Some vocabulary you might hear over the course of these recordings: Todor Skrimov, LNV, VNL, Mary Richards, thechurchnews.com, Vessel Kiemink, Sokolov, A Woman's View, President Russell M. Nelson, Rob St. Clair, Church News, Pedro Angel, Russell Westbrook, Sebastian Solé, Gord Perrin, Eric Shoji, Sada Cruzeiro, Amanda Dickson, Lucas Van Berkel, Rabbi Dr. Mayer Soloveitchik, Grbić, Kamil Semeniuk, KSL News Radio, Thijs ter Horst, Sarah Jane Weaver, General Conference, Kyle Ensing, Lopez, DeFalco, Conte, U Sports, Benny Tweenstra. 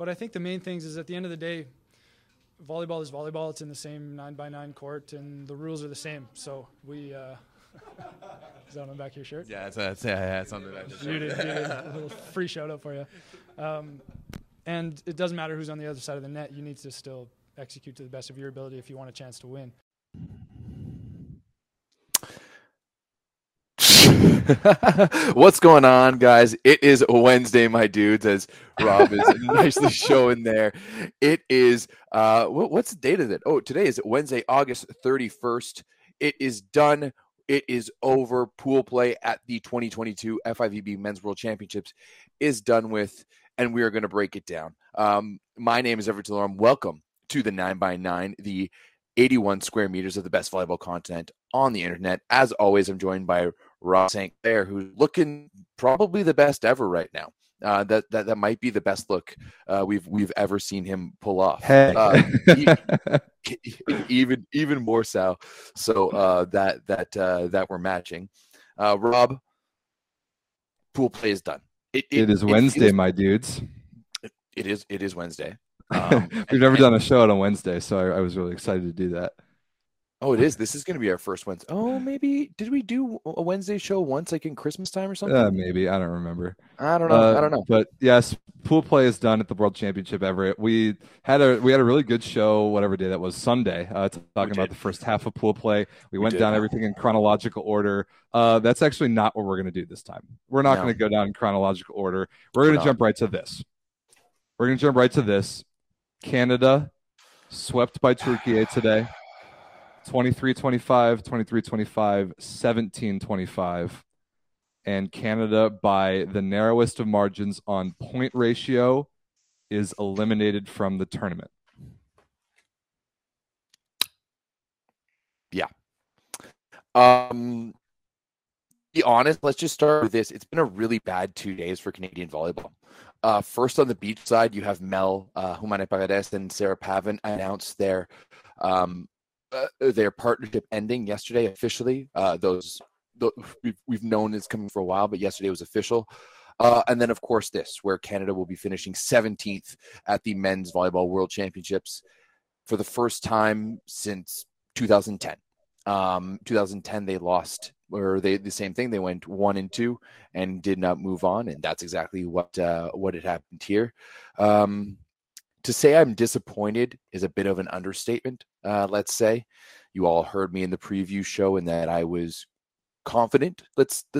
But I think the main things is at the end of the day, volleyball is volleyball. It's in the same 9x9 court, and the rules are the same. So we is that on the back of your shirt? Yeah, it's on the back of your shirt. A little free shout-out for you. And it doesn't matter who's on the other side of the net. You need to still execute to the best of your ability if you want a chance to win. What's going on, guys? It is Wednesday, my dudes, as Rob is nicely showing there. It is, what's the date of it? Oh, today is Wednesday, August 31st. It is done. It is over. Pool play at the 2022 FIVB Men's World Championships is done with, and we are going to break it down. My name is Everett Delorme. Welcome to the 9x9, the 81 square meters of the best volleyball content on the internet. As always, I'm joined by Rob St. Clair, who's looking probably the best ever right now. That might be the best look we've ever seen him pull off. Hey. Even more so. So that we're matching. Rob, pool play is done. It is Wednesday, my dudes. It is Wednesday. We've never done a show on Wednesday, so I was really excited to do that. Oh, it is. This is going to be our first Wednesday. Oh, maybe. Did we do a Wednesday show once, like in Christmas time or something? Maybe. I don't remember. I don't know. But yes, pool play is done at the World Championship, Everett. We had a really good show, whatever day that was, Sunday, talking about the first half of pool play. We went down everything in chronological order. That's actually not what we're going to do this time. We're not going to go down in chronological order. We're going to jump right to this. Canada swept by Turkey today. 23-25, 23-25, 17-25, and Canada by the narrowest of margins on point ratio is eliminated from the tournament. Yeah. Be honest, let's just start with this. It's been a really bad 2 days for Canadian volleyball. First on the beach side, you have Mel Humana-Paredes and Sarah Pavan announced their partnership ending yesterday officially. We've known it's coming for a while, but yesterday was official. And then, of course, this, where Canada will be finishing 17th at the Men's Volleyball World Championships for the first time since 2010. 2010, they lost, or the same thing. They went 1-2 and did not move on, and that's exactly what had happened here. To say I'm disappointed is a bit of an understatement, let's say. You all heard me in the preview show and that I was confident.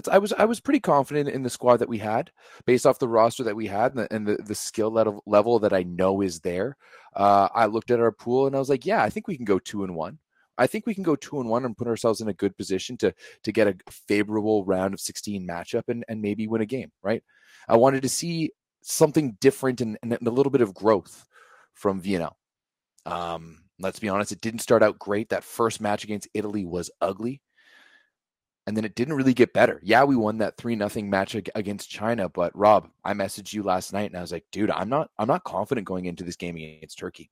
I was pretty confident in the squad that we had based off the roster that we had and the skill level that I know is there. I looked at our pool and I was like, yeah, I think we can go 2-1. I think we can go 2-1 and put ourselves in a good position to get a favorable round of 16 matchup and maybe win a game, right? I wanted to see something different and a little bit of growth from VNL. Let's be honest, it didn't start out great. That first match against Italy was ugly. And then it didn't really get better. Yeah, we won that 3-0 match against China, but Rob, I messaged you last night and I was like, dude, I'm not confident going into this game against Turkey,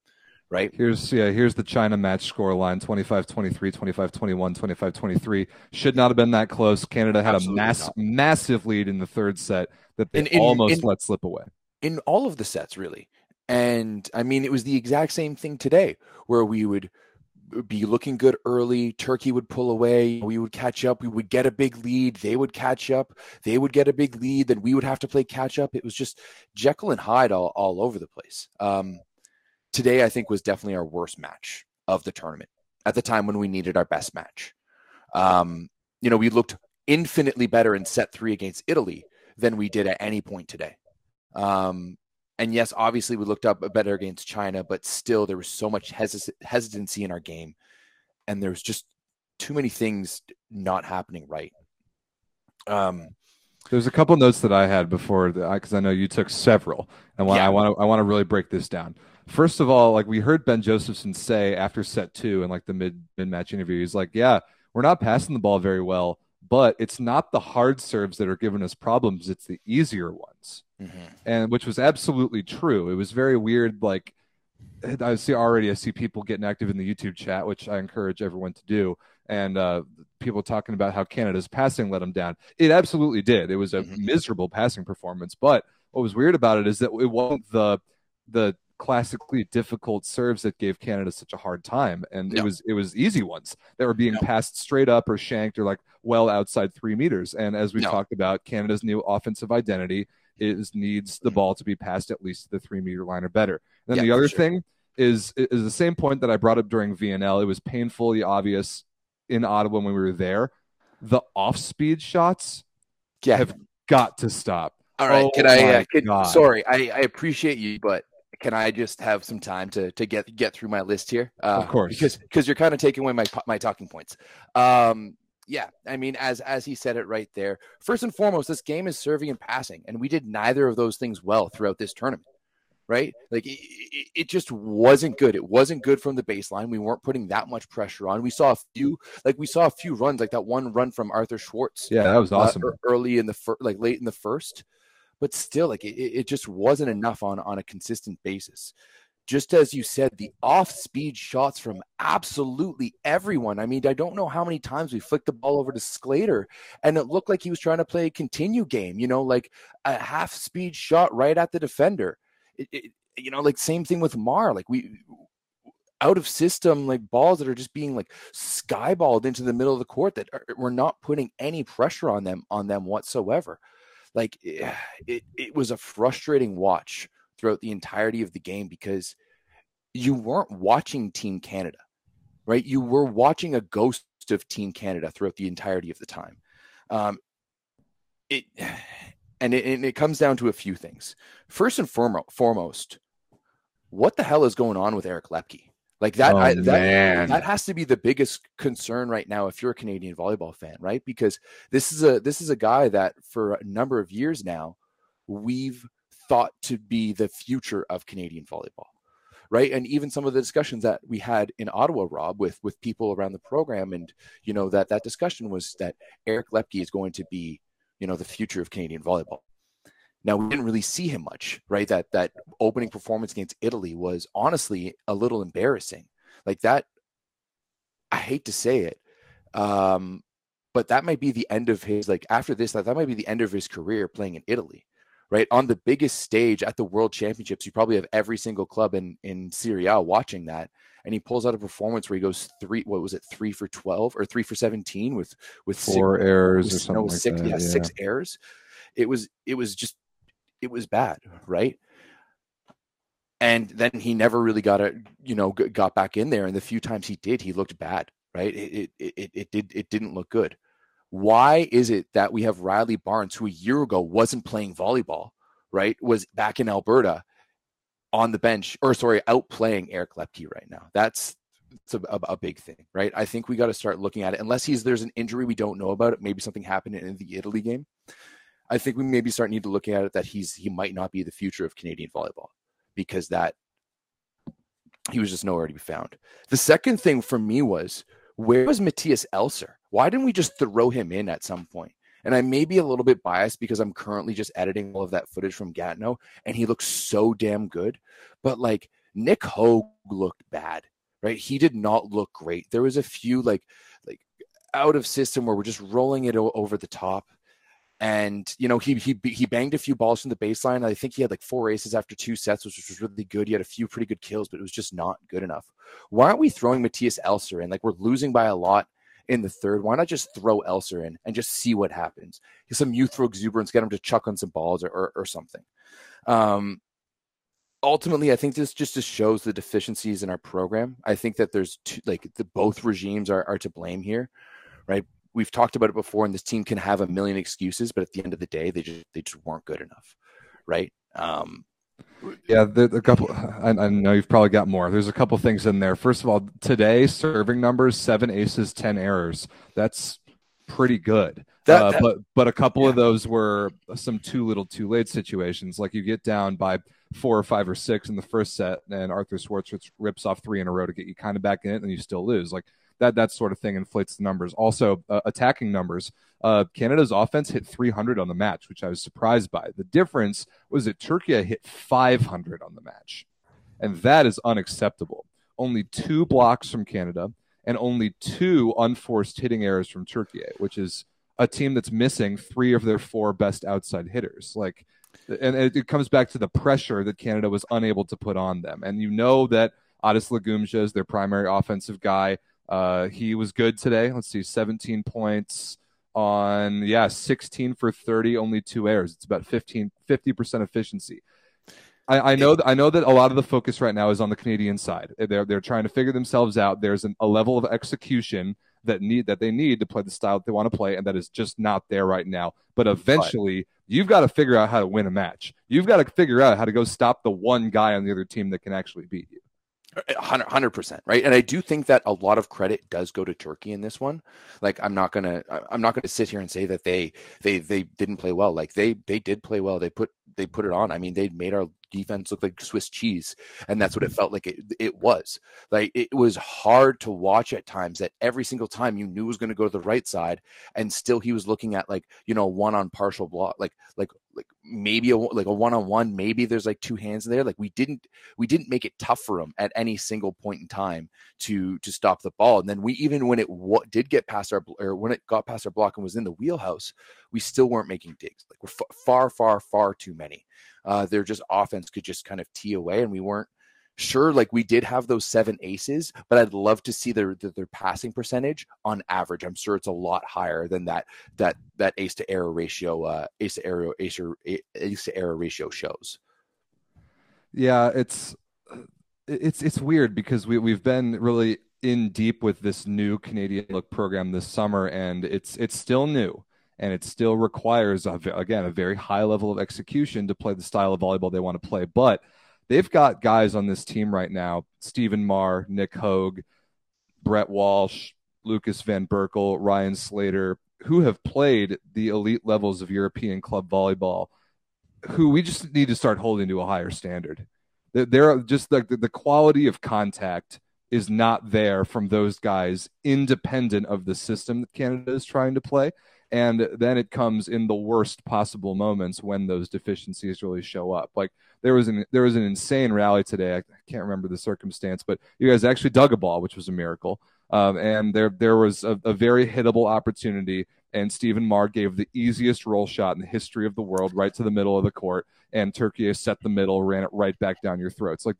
right? Here's the China match score line, 25-23, 25-21, 25-23. Should not have been that close. Canada had a massive lead in the third set that they almost let slip away. In all of the sets, really. And, I mean, it was the exact same thing today where we would be looking good early. Turkey would pull away. We would catch up. We would get a big lead. They would catch up. They would get a big lead. Then we would have to play catch up. It was just Jekyll and Hyde all over the place. Today, I think, was definitely our worst match of the tournament at the time when we needed our best match. We looked infinitely better in set 3 against Italy than we did at any point today. And yes, obviously we looked up better against China, but still there was so much hesitancy in our game, and there was just too many things not happening right. There's a couple notes that I had before, because I know you took several, and I want to really break this down. First of all, like, we heard Ben Josephson say after set 2 and like the mid-match interview, he's like, "Yeah, we're not passing the ball very well, but it's not the hard serves that are giving us problems; it's the easier ones." Mm-hmm. And which was absolutely true. It was very weird. Like, I see people getting active in the YouTube chat, which I encourage everyone to do, and people talking about how Canada's passing let them down. It absolutely did. It was a miserable passing performance. But what was weird about it is that it wasn't the the classically difficult serves that gave Canada such a hard time. And it was easy ones that were being passed straight up or shanked or like well outside 3 meters. And as we talked about, Canada's new offensive identity is needs the ball to be passed at least the 3 meter line or better. And then the other thing is the same point that I brought up during VNL. It was painfully obvious in Ottawa when we were there. The off-speed shots have got to stop. All right, I appreciate you, but can I just have some time to get through my list here? Of course, because you're kind of taking away my talking points. Yeah, I mean, as he said it right there. First and foremost, this game is serving and passing, and we did neither of those things well throughout this tournament. Right? Like it just wasn't good. It wasn't good from the baseline. We weren't putting that much pressure on. We saw a few runs, like that one run from Arthur Szwarc. Yeah, that was awesome. Early in the late in the first, but still, like it just wasn't enough on a consistent basis. Just as you said, the off-speed shots from absolutely everyone. I mean, I don't know how many times we flicked the ball over to Sclater, and it looked like he was trying to play a continue game. You know, like a half-speed shot right at the defender. Same thing with Maar. Like we out of system, like balls that are just being like skyballed into the middle of the court that we're not putting any pressure on them whatsoever. Like it was a frustrating watch throughout the entirety of the game because you weren't watching Team Canada, right? You were watching a ghost of Team Canada throughout the entirety of the time. And it comes down to a few things. First and foremost, what the hell is going on with Eric Loeppky? Like that has to be the biggest concern right now if you're a Canadian volleyball fan, right? Because this is a guy that for a number of years now we've thought to be the future of Canadian volleyball, right? And even some of the discussions that we had in Ottawa, Rob, with people around the program, and you know that discussion was that Eric Loeppky is going to be, you know, the future of Canadian volleyball. Now, we didn't really see him much, right? That opening performance against Italy was honestly a little embarrassing. Like that, I hate to say it, but that might be the end of his, like after this, that might be the end of his career playing in Italy, right? On the biggest stage at the World Championships, you probably have every single club in Serie A watching that. And he pulls out a performance where he goes 3 for 12 or 3 for 17 with 4 errors or something like that. Yeah, 6 errors. It was bad, right? And then he never really got back in there. And the few times he did, he looked bad, right? It didn't look good. Why is it that we have Riley Barnes, who a year ago wasn't playing volleyball, right? Was back in Alberta on the bench, out playing Eric Loeppky right now. That's a big thing, right? I think we got to start looking at it. Unless there's an injury we don't know about, it maybe something happened in the Italy game. I think we maybe need to look at it that he might not be the future of Canadian volleyball because that he was just nowhere to be found. The second thing for me was, where was Matthias Elser? Why didn't we just throw him in at some point? And I may be a little bit biased because I'm currently just editing all of that footage from Gatineau, and he looks so damn good. But, like, Nick Hogue looked bad, right? He did not look great. There was a few, like out of system where we're just rolling it over the top. And, you know, he banged a few balls from the baseline. I think he had, like, 4 aces after 2 sets, which was really good. He had a few pretty good kills, but it was just not good enough. Why aren't we throwing Matthias Elser in? Like, we're losing by a lot in the third. Why not just throw Elser in and just see what happens? Get some youthful exuberance, get him to chuck on some balls or something. Ultimately, I think this just shows the deficiencies in our program. I think that there's both regimes are to blame here, right? We've talked about it before, and this team can have a million excuses, but at the end of the day, they just weren't good enough, right? Yeah, a couple. I know you've probably got more. There's a couple things in there. First of all, today serving numbers 7 aces, 10 errors. That's pretty good. But a couple of those were some too little, too late situations. Like you get down by 4 or 5 or 6 in the first set, and Arthur Szwarc rips off 3 in a row to get you kind of back in it, and you still lose. Like that sort of thing inflates the numbers. Also, attacking numbers. Canada's offense hit 300 on the match, which I was surprised by. The difference was that Turkey hit 500 on the match, and that is unacceptable. Only 2 blocks from Canada and only 2 unforced hitting errors from Turkey, which is a team that's missing 3 of their 4 best outside hitters. Like And it comes back to the pressure that Canada was unable to put on them. And you know that Adis Lagumija is their primary offensive guy. He was good today. Let's see, 17 points on, 16 for 30, only 2 errors. It's about 50% efficiency. I know that a lot of the focus right now is on the Canadian side. They're trying to figure themselves out. There's a level of execution that they need to play the style that they want to play, and that is just not there right now. But eventually, you've got to figure out how to win a match. You've got to figure out how to go stop the one guy on the other team that can actually beat you. 100%, right? And I do think that a lot of credit does go to Turkey in this one. Like, I'm not gonna sit here and say that they didn't play well. Like, they did play well. They put it on. I mean, they made our defense look like Swiss cheese, and that's what it felt like it was. Like, it was hard to watch at times, that every single time you knew it was going to go to the right side, and still he was looking at, like, one on partial block, like maybe a one-on-one, maybe there's like 2 hands in there. Like, we didn't make it tough for him at any single point in time to stop the ball. And then when it got past our block and was in the wheelhouse, we still weren't making digs. Like, we're far too many. They're just offense could just kind of tee away, and we weren't sure. Like, we did have those 7 aces, but I'd love to see their passing percentage on average. I'm sure it's a lot higher than that ace to error ratio, ace to error ratio shows. Yeah, it's weird because we've been really in deep with this new Canadian look program this summer, and it's still new. And it still requires, a very high level of execution to play the style of volleyball they want to play. But they've got guys on this team right now, Stephen Maar, Nick Hogue, Brett Walsh, Lucas Van Berkel, Ryan Sclater, who have played the elite levels of European club volleyball, who we just need to start holding to a higher standard. They're just like the quality of contact is not there from those guys, independent of the system that Canada is trying to play. And then it comes in the worst possible moments when those deficiencies really show up. Like, there was an insane rally today. I can't remember the circumstance, but you guys actually dug a ball, which was a miracle. And there was a very hittable opportunity, and Stephen Maar gave the easiest roll shot in the history of the world right to the middle of the court, and Turkey set the middle, ran it right back down your throats. Like,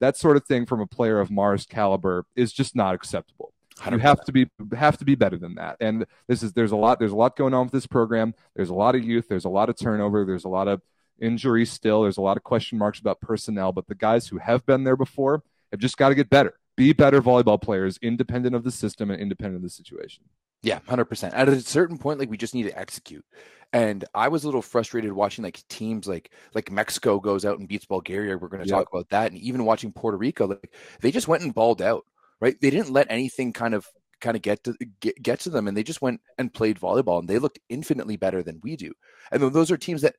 that sort of thing from a player of Maar's caliber is just not acceptable. 100%. You have to be better than that. And there's a lot going on with this program. There's a lot of youth. There's a lot of turnover. There's a lot of injuries still. There's a lot of question marks about personnel. But the guys who have been there before have just got to get better. Be better volleyball players, independent of the system and independent of the situation. Yeah, 100%. At a certain point, like, we just need to execute. And I was a little frustrated watching, like, teams like Mexico goes out and beats Bulgaria. We're going to talk about that. And even watching Puerto Rico, like, they just went and balled out. Right, they didn't let anything kind of get to them, and they just went and played volleyball, and they looked infinitely better than we do. And those are teams that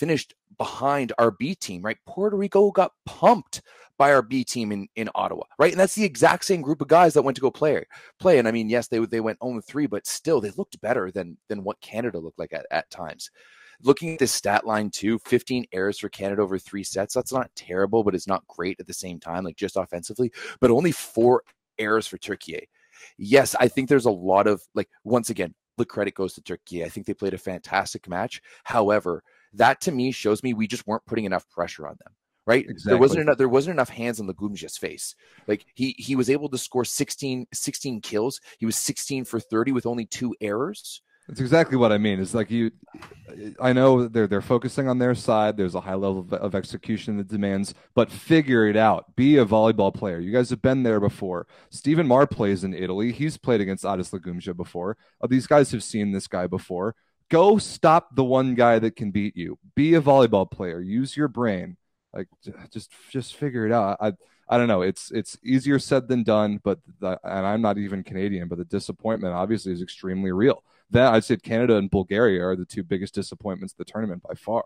finished behind our B team, right? Puerto Rico got pumped by our B team in Ottawa, right? And that's the exact same group of guys that went to go play. And I mean, yes, they went 0-3, but still, they looked better than what Canada looked like at times. Looking at this stat line too, 15 errors for Canada over 3 sets. That's not terrible, but it's not great at the same time. Like, just offensively, but only 4 errors for Turkey. Yes, I think there's a lot of, like, once again, the credit goes to Turkey. I think they played a fantastic match. However, that to me shows me we just weren't putting enough pressure on them, right? Exactly. There wasn't enough hands on Lagumija's face. Like, he was able to score 16 kills. He was 16 for 30 with only 2 errors. That's exactly what I mean. It's like, I know they're focusing on their side. There's a high level of execution that demands, but figure it out. Be a volleyball player. You guys have been there before. Stephen Maar plays in Italy. He's played against Adis Lagumija before. These guys have seen this guy before. Go stop the one guy that can beat you. Be a volleyball player. Use your brain. Like, just figure it out. I don't know. It's easier said than done, and I'm not even Canadian, but the disappointment obviously is extremely real. That I'd say Canada and Bulgaria are the 2 biggest disappointments of the tournament by far.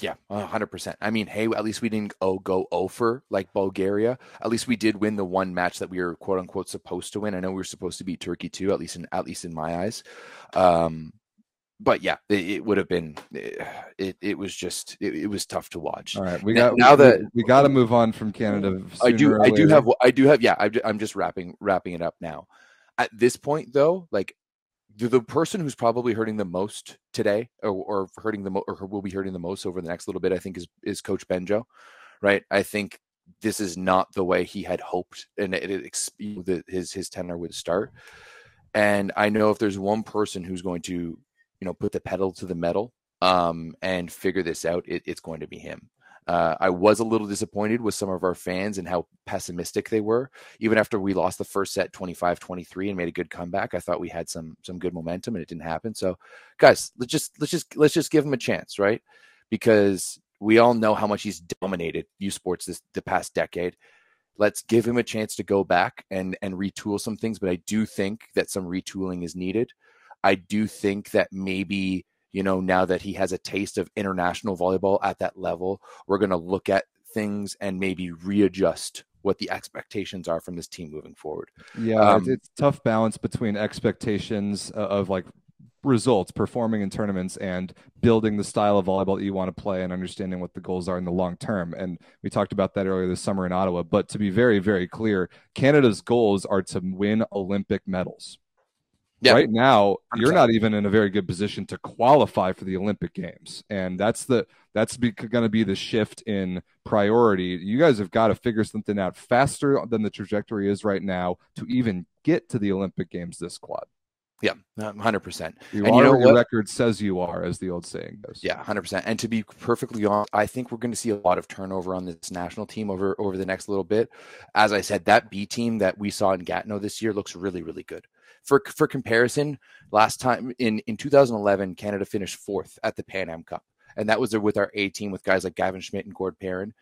Yeah, 100%. I mean, hey, at least we didn't go over like Bulgaria. At least we did win the one match that we were quote unquote supposed to win. I know we were supposed to beat Turkey too, at least in my eyes. But yeah, it would have been. It was tough to watch. All right, we got to move on from Canada. I do have. Yeah, I'm just wrapping it up now. At this point, though, like, the person who's probably hurting the most today, or hurting the or will be hurting the most over the next little bit, I think is Coach Benjo, right? I think this is not the way he had hoped, and his tenure would start. And I know if there's one person who's going to, put the pedal to the metal and figure this out, it's going to be him. I was a little disappointed with some of our fans and how pessimistic they were. Even after we lost the first set 25-23 and made a good comeback, I thought we had some good momentum, and it didn't happen. So, guys, let's just give him a chance, right? Because we all know how much he's dominated U Sports the past decade. Let's give him a chance to go back and retool some things. But I do think that some retooling is needed. I do think that maybe, now that he has a taste of international volleyball at that level, we're going to look at things and maybe readjust what the expectations are from this team moving forward. Yeah, it's tough balance between expectations of like results, performing in tournaments, and building the style of volleyball that you want to play and understanding what the goals are in the long term. And we talked about that earlier this summer in Ottawa. But to be very, very clear, Canada's goals are to win Olympic medals. Yeah. Right now, you're not even in a very good position to qualify for the Olympic Games. And that's going to be the shift in priority. You guys have got to figure something out faster than the trajectory is right now to even get to the Olympic Games this quad. Yeah, 100%. You are what your record says you are, as the old saying goes. Yeah, 100%. And to be perfectly honest, I think we're going to see a lot of turnover on this national team over the next little bit. As I said, that B team that we saw in Gatineau this year looks really, really good. For comparison, last time in 2011, Canada finished fourth at the Pan Am Cup, and that was with our A team with guys like Gavin Schmidt and Gord Perrin.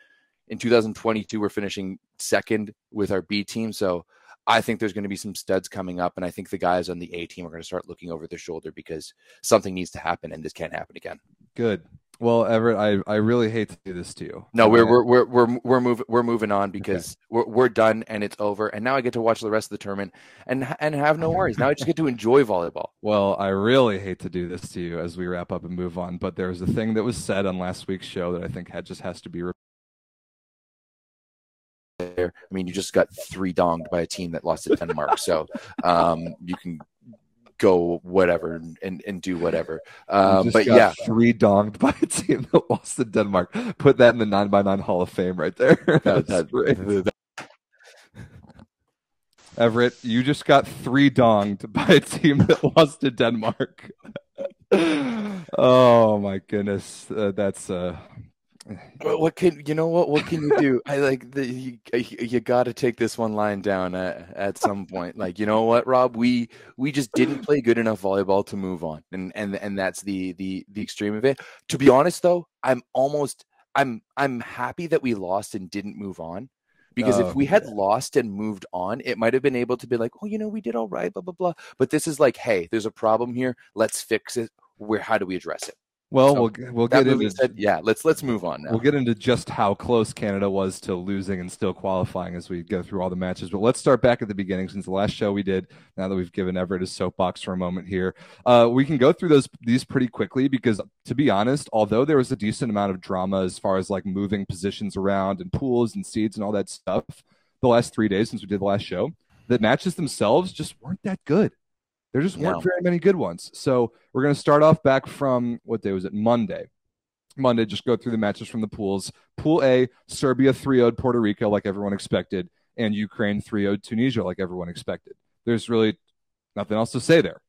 In 2022, we're finishing second with our B team, so I think there's going to be some studs coming up, and I think the guys on the A team are going to start looking over their shoulder because something needs to happen, and this can't happen again. Good. Well, Everett, I really hate to do this to you. No, we're moving on because we're done and it's over. And now I get to watch the rest of the tournament and have no worries. Now I just get to enjoy volleyball. Well, I really hate to do this to you as we wrap up and move on, but there was a thing that was said on last week's show that I think just has to be repeated. I mean, you just got 3-donged by a team that lost to Denmark, so you can go whatever and do whatever. But yeah, 3-donged by a team that lost to Denmark. Put that in the 9x9 Hall of Fame right there. Everett, you just got 3-donged by a team that lost to Denmark. Oh my goodness, that's what can what can you do? I like you got to take this one line down at some point. Like, Rob, we just didn't play good enough volleyball to move on, and that's the extreme of it. To be honest, though, I'm happy that we lost and didn't move on, because if we had lost and moved on, it might have been able to be like, we did all right, blah blah blah. But this is like, hey, there's a problem here. Let's fix it. How do we address it? Well, so we'll get into let's move on now. We'll get into just how close Canada was to losing and still qualifying as we go through all the matches. But let's start back at the beginning, since the last show we did. Now that we've given Everett his soapbox for a moment here, we can go through these pretty quickly because, to be honest, although there was a decent amount of drama as far as like moving positions around and pools and seeds and all that stuff, the last 3 days since we did the last show, the matches themselves just weren't that good. There just weren't very many good ones. So we're going to start off back from, what day was it? Monday. Monday, just go through the matches from the pools. Pool A, Serbia 3-0'd Puerto Rico like everyone expected, and Ukraine 3-0'd Tunisia like everyone expected. There's really nothing else to say there.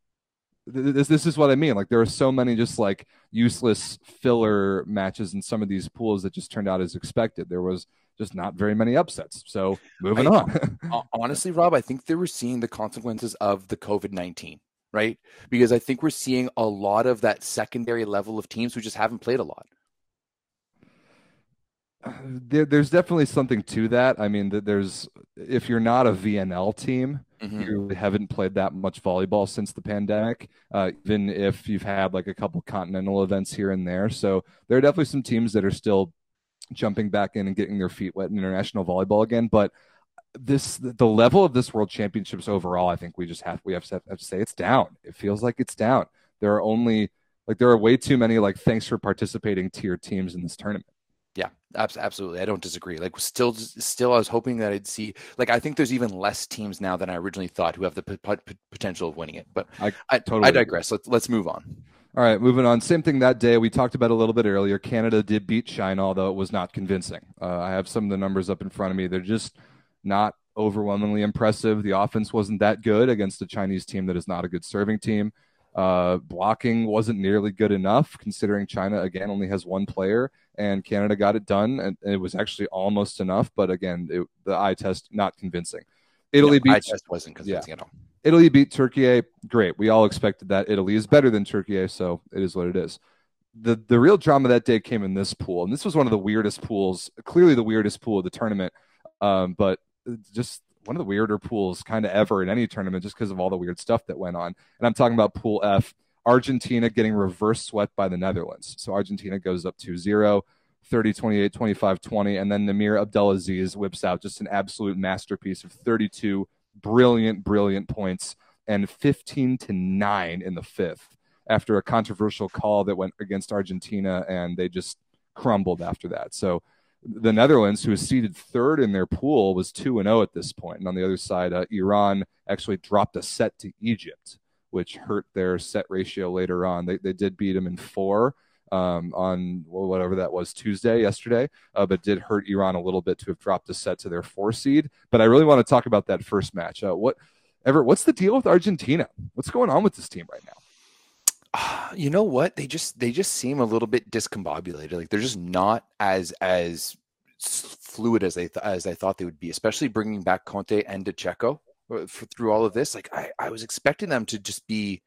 This is what I mean. Like, there are so many just like useless filler matches in some of these pools that just turned out as expected. There was just not very many upsets. So moving on. Honestly, Rob, I think they were seeing the consequences of the COVID-19, right? Because I think we're seeing a lot of that secondary level of teams who just haven't played a lot. There's definitely something to that. I mean, if you're not a VNL team, you haven't played that much volleyball since the pandemic, even if you've had like a couple continental events here and there. So there are definitely some teams that are still jumping back in and getting their feet wet in international volleyball again. But the level of this World Championships overall, I think we have to say it's down. It feels like it's down. There are way too many like thanks for participating tier teams in this tournament. Yeah, absolutely. I don't disagree. Like still I was hoping that I'd see, like, I think there's even less teams now than I originally thought who have the potential of winning it, but I digress. Let's move on. All right, moving on. Same thing that day. We talked about a little bit earlier. Canada did beat China, although it was not convincing. I have some of the numbers up in front of me. They're just not overwhelmingly impressive. The offense wasn't that good against a Chinese team that is not a good serving team. Blocking wasn't nearly good enough, considering China, again, only has one player, and Canada got it done. And it was actually almost enough, but again, the eye test, not convincing. Italy beat... Eye test wasn't convincing at all. Italy beat Turkey. Great. We all expected that. Italy is better than Turkey, so it is what it is. The real drama that day came in this pool, and this was one of the weirdest pools, clearly the weirdest pool of the tournament, but just one of the weirder pools kind of ever in any tournament just because of all the weird stuff that went on. And I'm talking about Pool F, Argentina getting reverse swept by the Netherlands. So Argentina goes up 2-0, 30-28, 25-20, and then Nimir Abdel-Aziz whips out just an absolute masterpiece of 32 brilliant points and 15-9 in the fifth after a controversial call that went against Argentina, and they just crumbled after that. So the Netherlands, who is seeded third in their pool, was 2-0 at this point. And on the other side, Iran actually dropped a set to Egypt, which hurt their set ratio later on. They did beat them in four on whatever that was, yesterday, but did hurt Iran a little bit to have dropped a set to their four seed. But I really want to talk about that first match. Everett, what's the deal with Argentina? What's going on with this team right now? You know what? They just seem a little bit discombobulated. Like they're just not as fluid as I thought they would be, especially bringing back Conte and De Checo through all of this. Like I was expecting them to just be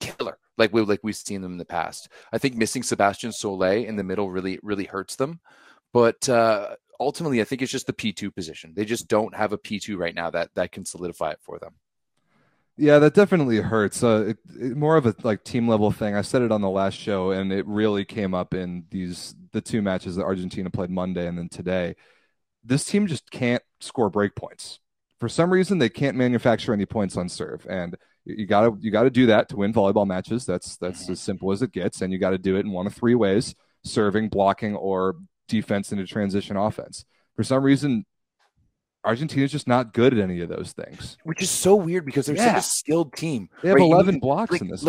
killer, like we've seen them in the past. I think missing Sebastian Solé in the middle really hurts them. But ultimately, I think it's just the P2 position. They just don't have a P2 right now that can solidify it for them. Yeah, that definitely hurts. More of a team level thing. I said it on the last show, and it really came up in the two matches that Argentina played Monday and then today. This team just can't score break points. For some reason, they can't manufacture any points on serve, and you gotta do that to win volleyball matches. That's as simple as it gets, and you got to do it in one of three ways: serving, blocking, or defense into transition offense. For some reason, Argentina's just not good at any of those things, which is so weird because they're such a skilled team. They have 11 blocks in this.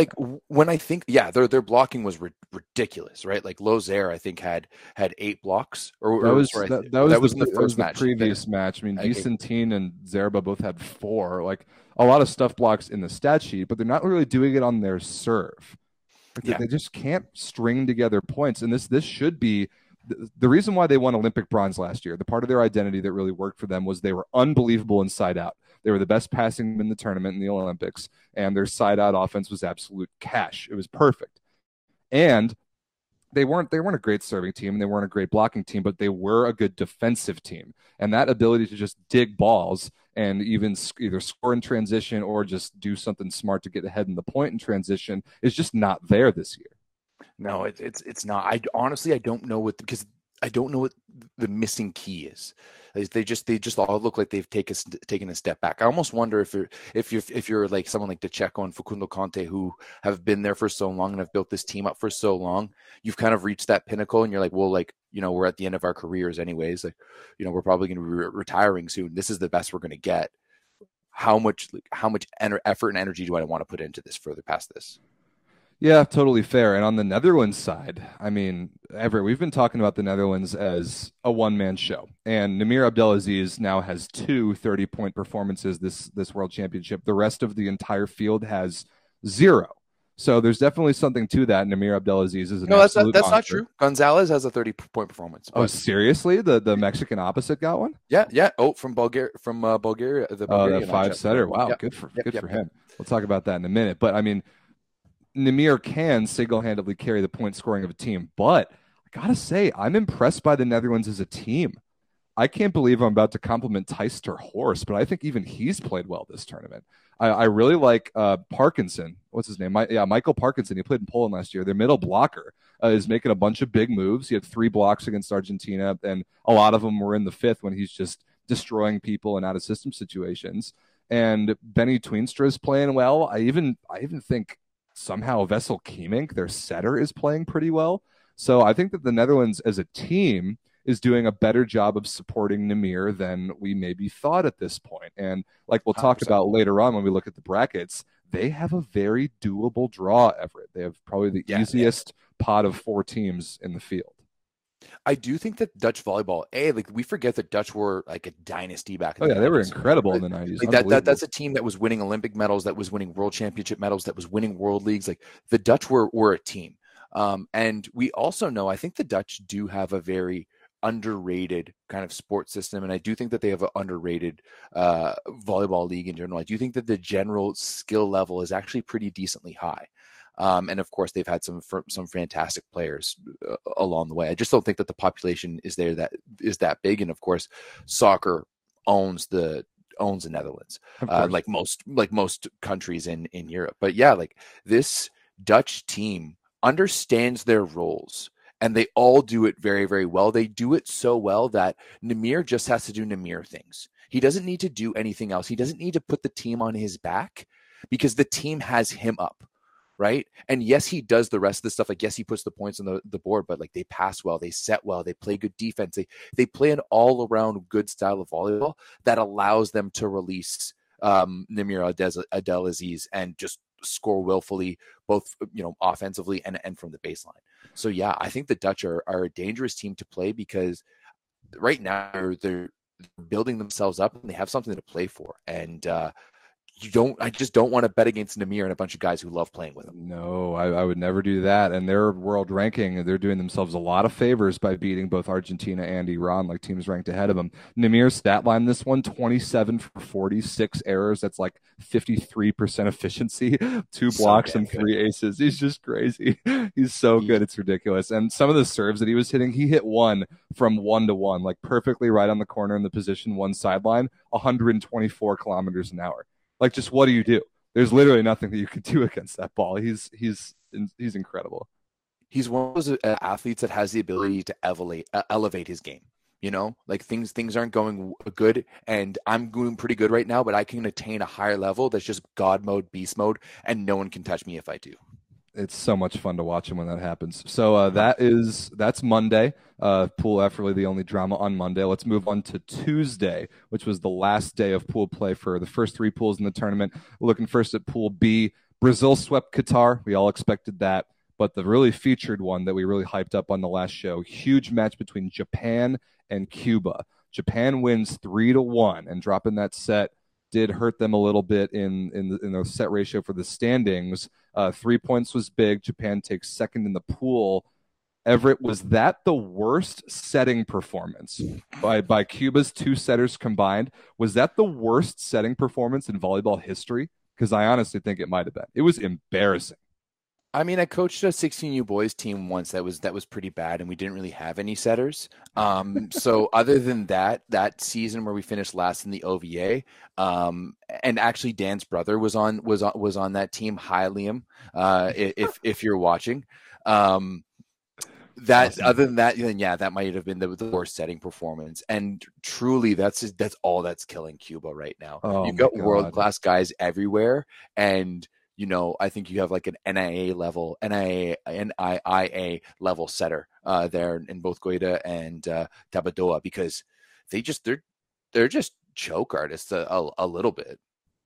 When I think, their blocking was ridiculous, right? Like Lozaire, I think had 8 blocks. That was the previous match. I mean, Vicentine and Zerba both had 4. Like a lot of stuff blocks in the stat sheet, but they're not really doing it on their serve. They just can't string together points, and this should be. The reason why they won Olympic bronze last year, the part of their identity that really worked for them was they were unbelievable inside out. They were the best passing in the tournament in the Olympics, and their side out offense was absolute cash. It was perfect. And they weren't a great serving team, and they weren't a great blocking team, but they were a good defensive team. And that ability to just dig balls and even either score in transition or just do something smart to get ahead in the point in transition is just not there this year. No, it's not. I honestly don't know because I don't know what the missing key is. They just all look like they've taken a step back. I almost wonder if you're like someone like De Checo and Facundo Conte, who have been there for so long and have built this team up for so long, you've kind of reached that pinnacle and you're like, well, we're at the end of our careers anyways. We're probably going to be retiring soon. This is the best we're going to get. How much effort and energy do I want to put into this further past this? Yeah, totally fair. And on the Netherlands side, I mean, Everett, we've been talking about the Netherlands as a one-man show. And Nimir Abdel-Aziz now has 2 30-point performances this World Championship. The rest of the entire field has 0. So there's definitely something to that. Nimir Abdel-Aziz is that's not true. Gonzalez has a 30-point performance. But... Oh, seriously? The Mexican opposite got one? Yeah. Oh, from Bulgaria. The five-setter. Wow, yep. Good for him. We'll talk about that in a minute. But, I mean... Nimir can single-handedly carry the point scoring of a team, but I gotta say, I'm impressed by the Netherlands as a team. I can't believe I'm about to compliment Thijs ter Horst, but I think even he's played well this tournament. I really like Parkinson. What's his name? Michael Parkinson. He played in Poland last year. Their middle blocker is making a bunch of big moves. He had 3 blocks against Argentina, and a lot of them were in the fifth when he's just destroying people and out-of-system situations. And Benny Tweenstra is playing well. I even think... Somehow Vessel Kiemink, their setter, is playing pretty well. So I think that the Netherlands as a team is doing a better job of supporting Nimir than we maybe thought at this point. And like we'll talk 100%. About later on when we look at the brackets, they have a very doable draw, Everett. They have probably the easiest pot of four teams in the field. I do think that Dutch volleyball, like we forget that Dutch were like a dynasty back in the 90s. They were incredible in the 90s. Like that's a team that was winning Olympic medals, that was winning world championship medals, that was winning world leagues. Like the Dutch were a team. And we also know, I think the Dutch do have a very underrated kind of sports system. And I do think that they have an underrated volleyball league in general. I do think that the general skill level is actually pretty decently high. And of course, they've had some fantastic players along the way. I just don't think that the population is there that is that big. And of course, soccer owns the Netherlands, like most countries in Europe. But yeah, like this Dutch team understands their roles, and they all do it very, very well. They do it so well that Nimir just has to do Nimir things. He doesn't need to do anything else. He doesn't need to put the team on his back because the team has him up. Right. And yes, he does the rest of the stuff. Like, yes, he puts the points on the board, but like they pass well, they set well, they play good defense. They play an all around good style of volleyball that allows them to release Nimir Abdel-Aziz and just score willfully, both, you know, offensively and from the baseline. So, yeah, I think the Dutch are a dangerous team to play because right now they're building themselves up and they have something to play for. And, I just don't want to bet against Nimir and a bunch of guys who love playing with him. No, I would never do that. And their world ranking, they're doing themselves a lot of favors by beating both Argentina and Iran, like teams ranked ahead of them. Nimir's stat line this one, 27 for 46 errors. That's like 53% efficiency, 2 blocks and 3 aces. He's just crazy. He's so good. It's ridiculous. And some of the serves that he was hitting, he hit one from 1-to-1, like perfectly right on the corner in the position one sideline, 124 kilometers an hour. Like, just what do? There's literally nothing that you can do against that ball. He's incredible. He's one of those athletes that has the ability to elevate his game. You know, like things aren't going good, and I'm doing pretty good right now, but I can attain a higher level that's just God mode, beast mode, and no one can touch me if I do. It's so much fun to watch him when that happens. So that's Monday. Pool F, really the only drama on Monday. Let's move on to Tuesday, which was the last day of pool play for the first 3 pools in the tournament. Looking first at Pool B, Brazil swept Qatar. We all expected that. But the really featured one that we really hyped up on the last show, huge match between Japan and Cuba. Japan wins 3-1 and dropping that set did hurt them a little bit in the set ratio for the standings. 3 points was big. Japan takes second in the pool. Everett, was that the worst setting performance by Cuba's 2 setters combined? Was that the worst setting performance in volleyball history? Because I honestly think it might have been. It was embarrassing. I mean, I coached a 16U boys team once that was pretty bad, and we didn't really have any setters. So other than that season where we finished last in the OVA, and actually Dan's brother was on that team. Hi, Liam, if you're watching. Other than that, then yeah, that might have been the worst setting performance. And truly, that's all that's killing Cuba right now. Oh, you've got world-class guys everywhere, and you know, I think you have like an NIIA level setter there in both Guida and Tabadoa, because they're just choke artists a little bit.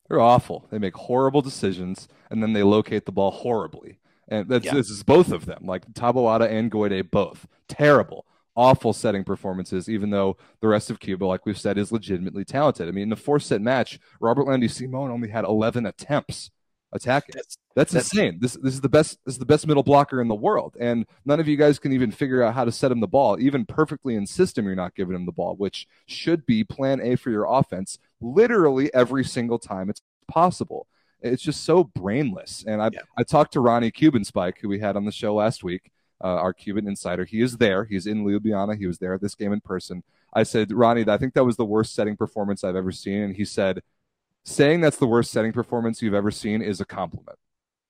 They're awful. They make horrible decisions, and then they locate the ball horribly. And this is both of them, like Taboada and Guida, both terrible. Awful setting performances, even though the rest of Cuba, like we've said, is legitimately talented. I mean, in the 4-set match, Robertlandy Simón only had 11 attempts. Attacking. That's insane. This is the best middle blocker in the world, and none of you guys can even figure out how to set him the ball. Even perfectly in system, you're not giving him the ball, which should be plan A for your offense. Literally every single time it's possible. It's just so brainless. And I talked to Ronnie Cuban Spike, who we had on the show last week, our Cuban insider. He is there. He's in Ljubljana. He was there at this game in person. I said, Ronnie, I think that was the worst setting performance I've ever seen, and he said, saying that's the worst setting performance you've ever seen is a compliment.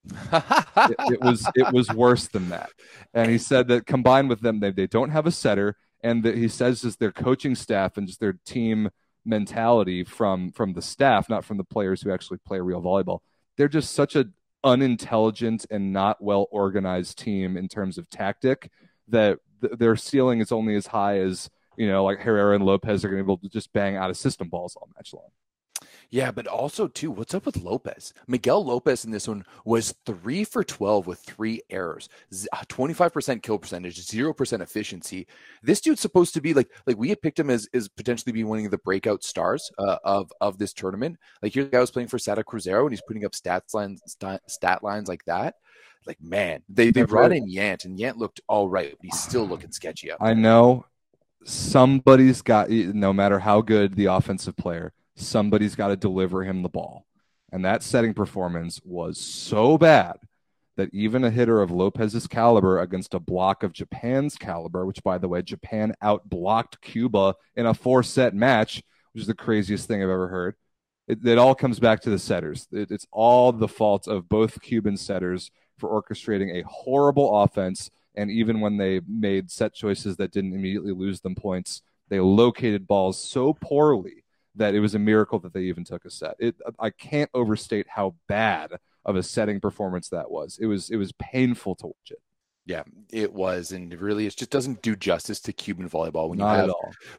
it was worse than that. And he said that combined with them, they don't have a setter, and that he says is their coaching staff and just their team mentality from the staff, not from the players who actually play real volleyball. They're just such an unintelligent and not well organized team in terms of tactic that their ceiling is only as high as, you know, like Herrera and Lopez are going to be able to just bang out of system balls all match long. Yeah, but also, too, what's up with Lopez? Miguel Lopez in this one was 3 for 12 with 3 errors, 25% kill percentage, 0% efficiency. This dude's supposed to be like we had picked him as potentially be one of the breakout stars of this tournament. Like, here's the guy who's playing for Sada Cruzeiro, and he's putting up stat lines like that. Like, man, they brought in Yant, and Yant looked all right, but he's still looking sketchy up there. I know somebody's got, no matter how good the offensive player, somebody's got to deliver him the ball. And that setting performance was so bad that even a hitter of Lopez's caliber against a block of Japan's caliber, which, by the way, Japan out-blocked Cuba in a 4-set match, which is the craziest thing I've ever heard. It all comes back to the setters. It's all the fault of both Cuban setters for orchestrating a horrible offense. And even when they made set choices that didn't immediately lose them points, they located balls so poorly that it was a miracle that they even took a set. I can't overstate how bad of a setting performance that was. It was painful to watch it. Yeah, it was, and really, it just doesn't do justice to Cuban volleyball when you have,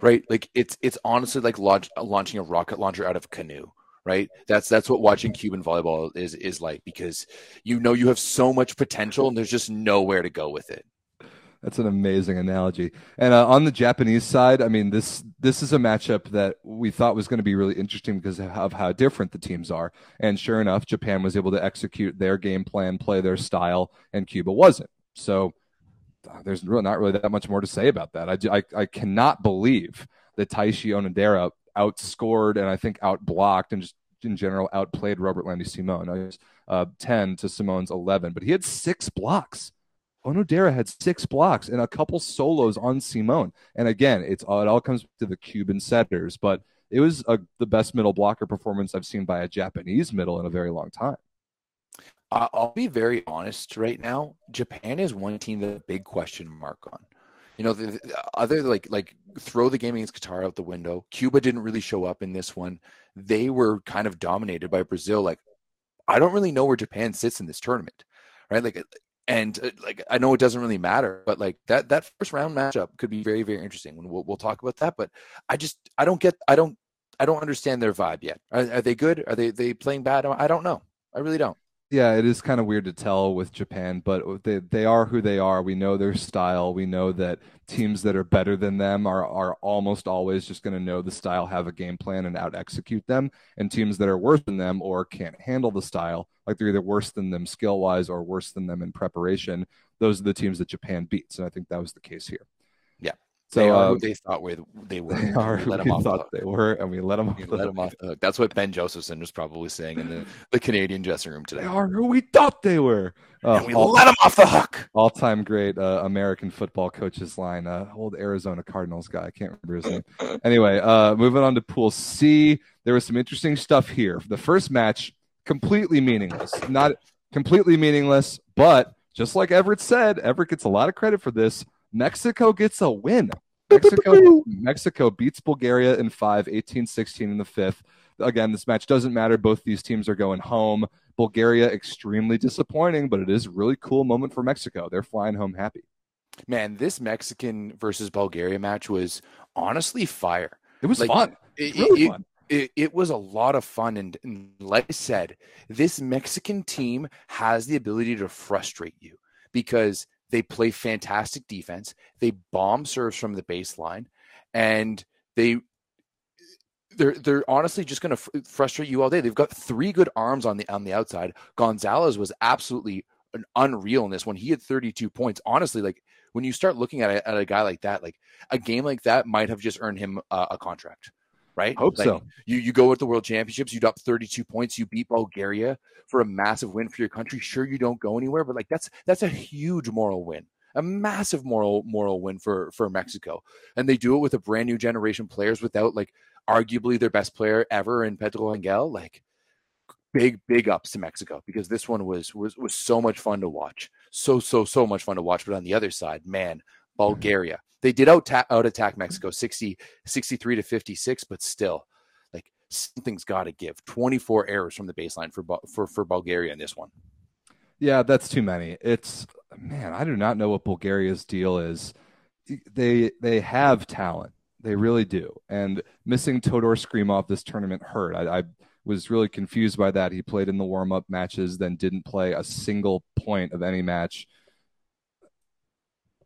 right? Like, it's honestly like launching a rocket launcher out of a canoe, right? That's what watching Cuban volleyball is like, because you know you have so much potential and there's just nowhere to go with it. That's an amazing analogy. And on the Japanese side, I mean, this is a matchup that we thought was going to be really interesting because of how different the teams are. And sure enough, Japan was able to execute their game plan, play their style, and Cuba wasn't. So there's not really that much more to say about that. I cannot believe that Taishi Onodera outscored and I think outblocked and just in general outplayed Robertlandy Simón. It was 10 to Simon's 11, but he had 6 blocks. Onodera had 6 blocks and a couple solos on Simón. And again, it all comes to the Cuban setters, but it was the best middle blocker performance I've seen by a Japanese middle in a very long time. I'll be very honest right now. Japan is one team that's a big question mark on. You know, the other, like throw the game against Qatar out the window. Cuba didn't really show up in this one. They were kind of dominated by Brazil. Like, I don't really know where Japan sits in this tournament, right? And I know it doesn't really matter, but like that first round matchup could be very, very interesting. When we'll talk about that, but I don't understand their vibe yet. Are they good? Are they playing bad? I don't know. I really don't. Yeah, it is kind of weird to tell with Japan, but they are who they are. We know their style. We know that teams that are better than them are almost always just going to know the style, have a game plan, and out-execute them. And teams that are worse than them or can't handle the style, like they're either worse than them skill-wise or worse than them in preparation, those are the teams that Japan beats, and I think that was the case here. Yeah. So they are who they thought they were. They are who we thought they were, and we let them off the hook. That's what Ben Josephson was probably saying in the Canadian dressing room today. They are who we thought they were. And we let them off the hook. All-time great American football coaches line. Old Arizona Cardinals guy. I can't remember his name. Anyway, moving on to Pool C. There was some interesting stuff here. The first match, completely meaningless. Not completely meaningless, but just like Everett said, Everett gets a lot of credit for this. Mexico gets a win. Mexico beats Bulgaria in 5, 18-16 in the 5th. Again, this match doesn't matter. Both these teams are going home. Bulgaria, extremely disappointing, but it is a really cool moment for Mexico. They're flying home happy. Man, this Mexican versus Bulgaria match was honestly fire. It was fun. It was really fun. It was a lot of fun, and like I said, this Mexican team has the ability to frustrate you because they play fantastic defense. They bomb serves from the baseline, and they're honestly just going to frustrate you all day. They've got 3 good arms on the outside. Gonzalez was absolutely unreal in this one. He had 32 points. Honestly, like when you start looking at a guy like that, like a game like that might have just earned him a contract. Right? Hope like, so. You go at the World Championships, you drop 32 points, you beat Bulgaria for a massive win for your country. Sure, you don't go anywhere, but like that's a huge moral win, a massive moral win for Mexico. And they do it with a brand new generation of players without like arguably their best player ever in Pedro Angel. Like big ups to Mexico because this one was so much fun to watch. So much fun to watch. But on the other side, man, Bulgaria. They did out-attack Mexico 63 to 56, but still, like something's got to give. 24 errors from the baseline for Bulgaria in this one. Yeah, that's too many. It's man, I do not know what Bulgaria's deal is. They have talent. They really do. And missing Todor Skrimov this tournament hurt. I was really confused by that. He played in the warm-up matches, then didn't play a single point of any match.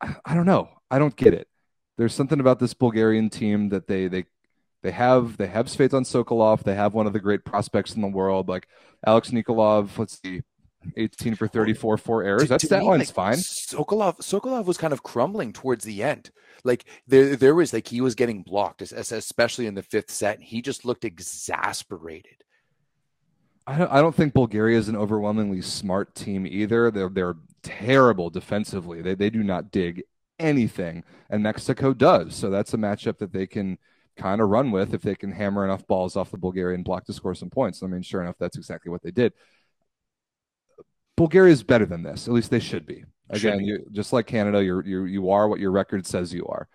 I don't know. I don't get it. There's something about this Bulgarian team that they have Svetlana Sokolov. They have one of the great prospects in the world, like Alex Nikolov. Let's see. 18 for 34, 4 errors. Fine. Sokolov was kind of crumbling towards the end. Like there was like he was getting blocked, especially in the fifth set. He just looked exasperated. I don't think Bulgaria is an overwhelmingly smart team either. They're terrible defensively. They do not dig anything, and Mexico does. So that's a matchup that they can kind of run with if they can hammer enough balls off the Bulgarian block to score some points. I mean, sure enough, that's exactly what they did. Bulgaria is better than this. At least they should be. Again, you, just like Canada, you are what your record says you are.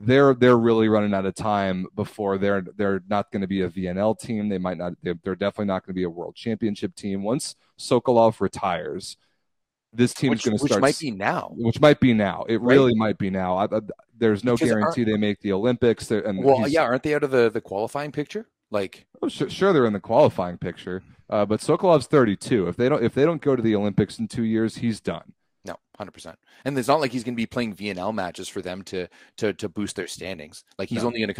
They're really running out of time before they're not going to be a VNL team. They might not. They're definitely not going to be a World Championship team. Once Sokolov retires, this team is going to start. Which might be now. It really might be now. There's no guarantee they make the Olympics. Aren't they out of the qualifying picture? Like, oh, sure, they're in the qualifying picture, but Sokolov's 32. If they don't go to the Olympics in 2 years, he's done. No, 100%. And it's not like he's going to be playing VNL matches for them to boost their standings. Like he's only going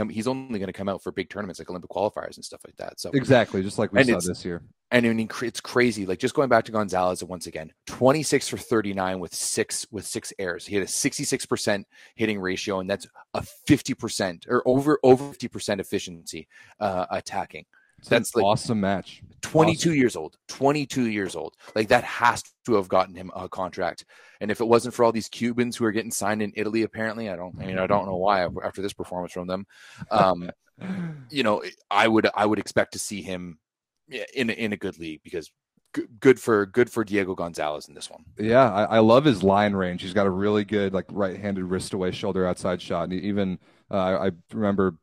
to come out for big tournaments like Olympic qualifiers and stuff like that. So exactly, just like we saw this year. And I mean, it's crazy. Like just going back to Gonzalez once again, 26 for 39 with six errors. He had a 66% hitting ratio, and that's a 50% or over 50% efficiency attacking. That's an awesome match. 22 years old. Like that has to have gotten him a contract. And if it wasn't for all these Cubans who are getting signed in Italy, apparently, I don't know why after this performance from them. I would expect to see him in a good league because good for Diego Gonzalez in this one. Yeah, I love his line range. He's got a really good like right-handed wrist away shoulder outside shot, and even I remember.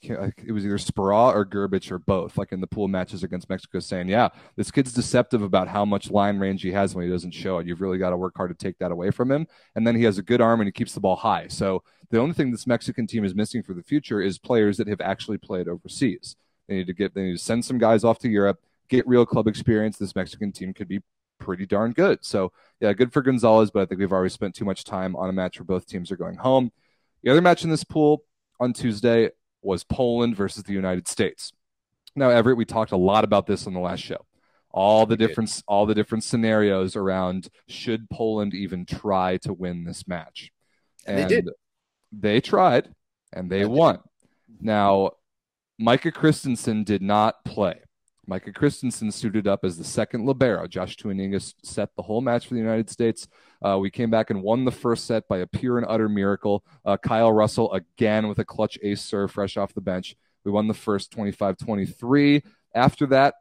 It was either Szwarc or Grbić or both, like in the pool matches against Mexico, saying, yeah, this kid's deceptive about how much line range he has when he doesn't show it. You've really got to work hard to take that away from him. And then he has a good arm and he keeps the ball high. So the only thing this Mexican team is missing for the future is players that have actually played overseas. They need to send some guys off to Europe, get real club experience. This Mexican team could be pretty darn good. So, yeah, good for Gonzalez, but I think we've already spent too much time on a match where both teams are going home. The other match in this pool on Tuesday was Poland versus the United States. Now, Everett, we talked a lot about this on the last show. All the different scenarios around should Poland even try to win this match. And they did. They tried, and they won. Now, Micah Christensen did not play. Micah Christensen suited up as the second libero. Josh Tuaniga set the whole match for the United States. We came back and won the first set by a pure and utter miracle. Kyle Russell again with a clutch ace serve fresh off the bench. We won the first 25-23. After that,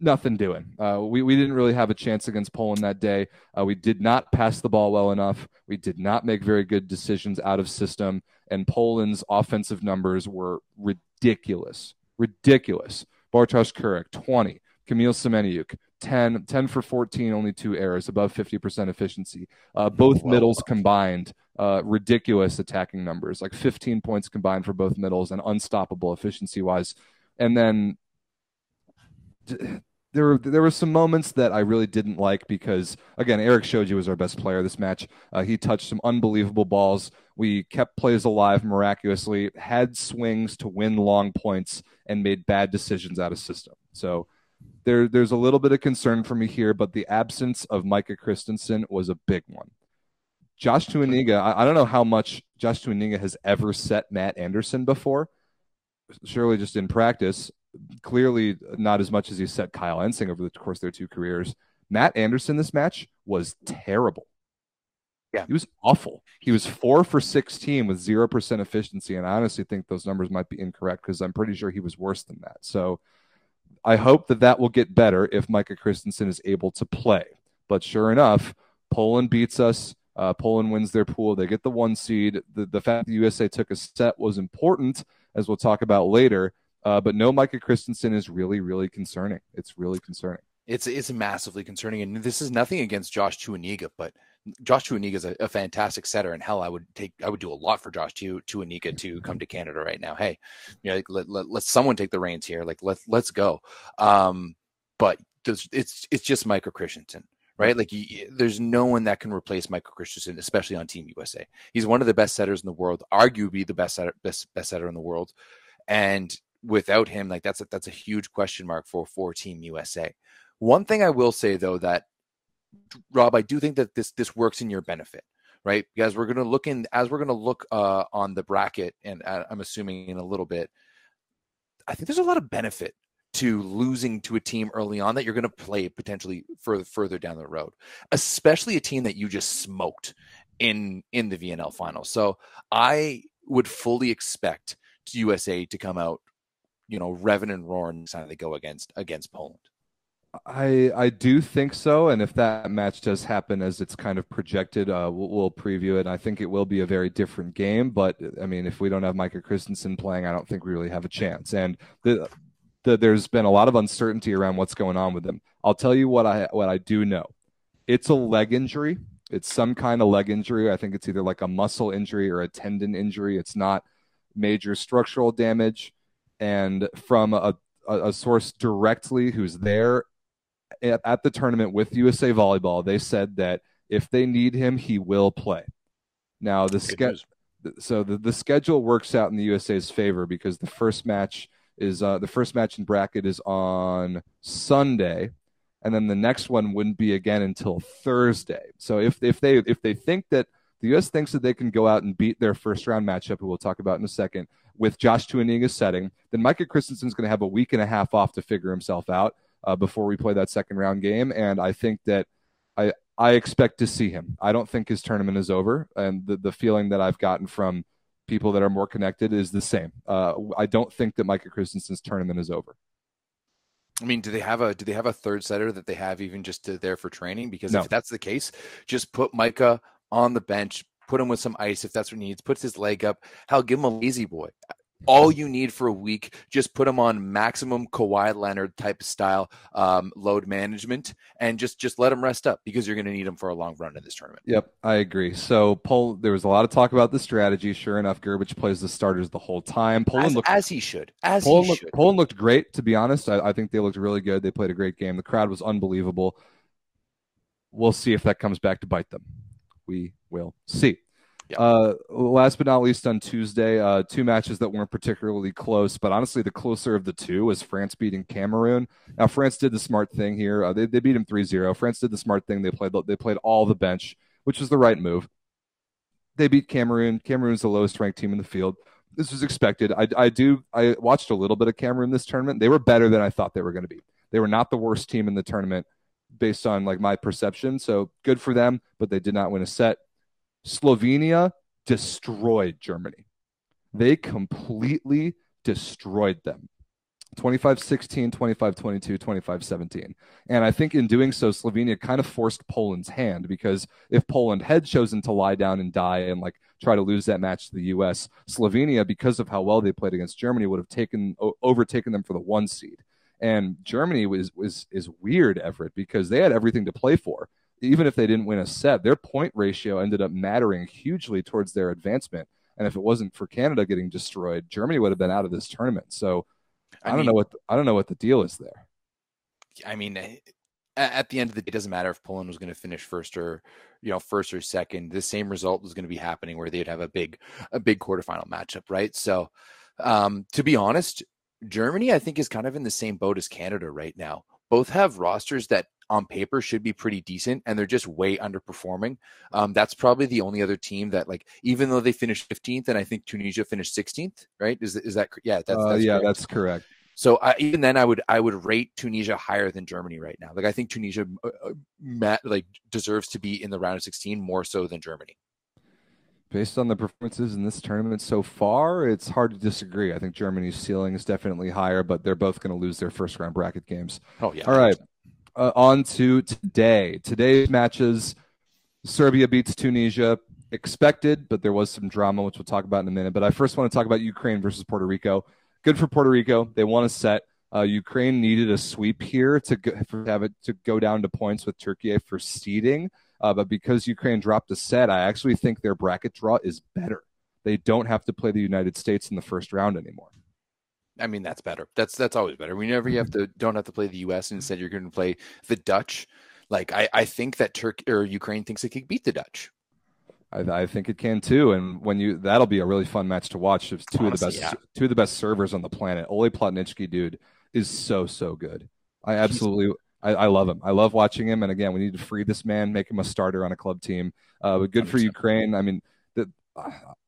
nothing doing. We didn't really have a chance against Poland that day. We did not pass the ball well enough. We did not make very good decisions out of system. And Poland's offensive numbers were ridiculous. Ridiculous. Bartosz Kurek, 20. Kamil Semeniuk, 10 for 14, only 2 errors, above 50% efficiency. Middles combined, ridiculous attacking numbers, like 15 points combined for both middles and unstoppable efficiency-wise. And then there were some moments that I really didn't like because, again, Eric Shoji was our best player this match. He touched some unbelievable balls. We kept plays alive miraculously, had swings to win long points, and made bad decisions out of system. So there's a little bit of concern for me here, but the absence of Micah Christensen was a big one. Josh Tuaniga, I don't know how much Josh Tuaniga has ever set Matt Anderson before, surely just in practice. Clearly not as much as he set Kyle Ensing over the course of their 2 careers. Matt Anderson this match was terrible. Yeah. He was awful. He was 4 for 16 with 0% efficiency, and I honestly think those numbers might be incorrect because I'm pretty sure he was worse than that. So I hope that will get better if Micah Christensen is able to play. But sure enough, Poland beats us. Poland wins their pool. They get the 1 seed. The fact that USA took a set was important, as we'll talk about later. But no Micah Christensen is really, really concerning. It's really concerning. It's massively concerning. And this is nothing against Josh Tuaniga, but Josh Tuaniga is a fantastic setter, and hell, I would do a lot for Josh Tuaniga to come to Canada right now. Hey, you know, like, let someone take the reins here. Like let's go. But it's just Micah Christensen, right? Like there's no one that can replace Micah Christensen, especially on Team USA. He's one of the best setters in the world, arguably the best setter in the world, and without him, like that's a huge question mark for Team USA. One thing I will say though that, Rob, I do think that this works in your benefit, right? Because we're going to look on the bracket, and I'm assuming in a little bit, I think there's a lot of benefit to losing to a team early on that you're going to play potentially further down the road, especially a team that you just smoked in the VNL final. So I would fully expect USA to come out, you know, revving and roaring next time they go against Poland. I do think so, and if that match does happen as it's kind of projected, we'll preview it. And I think it will be a very different game, but I mean, if we don't have Micah Christensen playing, I don't think we really have a chance. And there's been a lot of uncertainty around what's going on with them. I'll tell you what I do know. It's a leg injury. It's some kind of leg injury. I think it's either like a muscle injury or a tendon injury. It's not major structural damage. And from a source directly who's there at the tournament with USA Volleyball, they said that if they need him, he will play. Now, the schedule works out in the USA's favor because the first match in bracket is on Sunday, and then the next one wouldn't be again until Thursday. So if they think that the U.S. thinks that they can go out and beat their first round matchup, who we'll talk about in a second, with Josh Tuaniga setting, then Micah Christensen's going to have a week and a half off to figure himself out before we play that second round game. And I think that I expect to see him. I don't think his tournament is over. And the feeling that I've gotten from people that are more connected is the same. I don't think that Micah Christensen's tournament is over. I mean, do they have a third setter that they have even just there for training? Because no. If that's the case, just put Micah on the bench, put him with some ice if that's what he needs, puts his leg up. Hell, give him a lazy boy. All you need for a week, just put him on maximum Kawhi Leonard type of style load management, and just let him rest up because you're going to need him for a long run in this tournament. Yep, I agree. So there was a lot of talk about the strategy. Sure enough, Grbić plays the starters the whole time. Poland looked great, to be honest. I think they looked really good. They played a great game. The crowd was unbelievable. We'll see if that comes back to bite them. We will see. Yep. Last but not least, on Tuesday, two matches that weren't particularly close, but honestly the closer of the two was France beating Cameroon. Now France did the smart thing here. They beat him 3-0. France did the smart thing. They played all the bench, which was the right move. They beat Cameroon. Cameroon's the lowest ranked team in the field. This was expected. I watched a little bit of Cameroon this tournament. They were better than I thought they were going to be. They were not the worst team in the tournament based on like my perception. So good for them, but they did not win a set. Slovenia destroyed Germany. They completely destroyed them. 25-16, 25-22, 25-17. And I think in doing so, Slovenia kind of forced Poland's hand, because if Poland had chosen to lie down and die and like try to lose that match to the U.S., Slovenia, because of how well they played against Germany, would have overtaken them for the one seed. And Germany is weird, Everett, because they had everything to play for. Even if they didn't win a set, their point ratio ended up mattering hugely towards their advancement. And if it wasn't for Canada getting destroyed, Germany would have been out of this tournament. So I don't know what the deal is there. I mean, at the end of the day, it doesn't matter if Poland was going to finish first or second. The same result was going to be happening where they'd have a big quarterfinal matchup, right? So to be honest, Germany, I think, is kind of in the same boat as Canada right now. Both have rosters that on paper should be pretty decent, and they're just way underperforming. That's probably the only other team that, like, even though they finished 15th, and I think Tunisia finished 16th, right? Is that yeah? That's correct. So even then, I would rate Tunisia higher than Germany right now. Like, I think Tunisia deserves to be in the round of 16 more so than Germany. Based on the performances in this tournament so far, it's hard to disagree. I think Germany's ceiling is definitely higher, but they're both going to lose their first round bracket games. Oh yeah. All right. On to today. Today's matches, Serbia beats Tunisia. Expected, but there was some drama, which we'll talk about in a minute. But I first want to talk about Ukraine versus Puerto Rico. Good for Puerto Rico. They won a set. Ukraine needed a sweep here to have it to go down to points with Turkey for seeding. But because Ukraine dropped a set, I actually think their bracket draw is better. They don't have to play the United States in the first round anymore. I mean, that's better. That's always better. We never don't have to play the U.S. and instead you're going to play the Dutch. Like I think that Turkey or Ukraine thinks it can beat the Dutch. I think it can too. And when that'll be a really fun match to watch. It's two of the best servers on the planet. Ole Plotnički, dude, is so good. I love him. I love watching him. And again, we need to free this man, make him a starter on a club team. But good for Ukraine. I mean,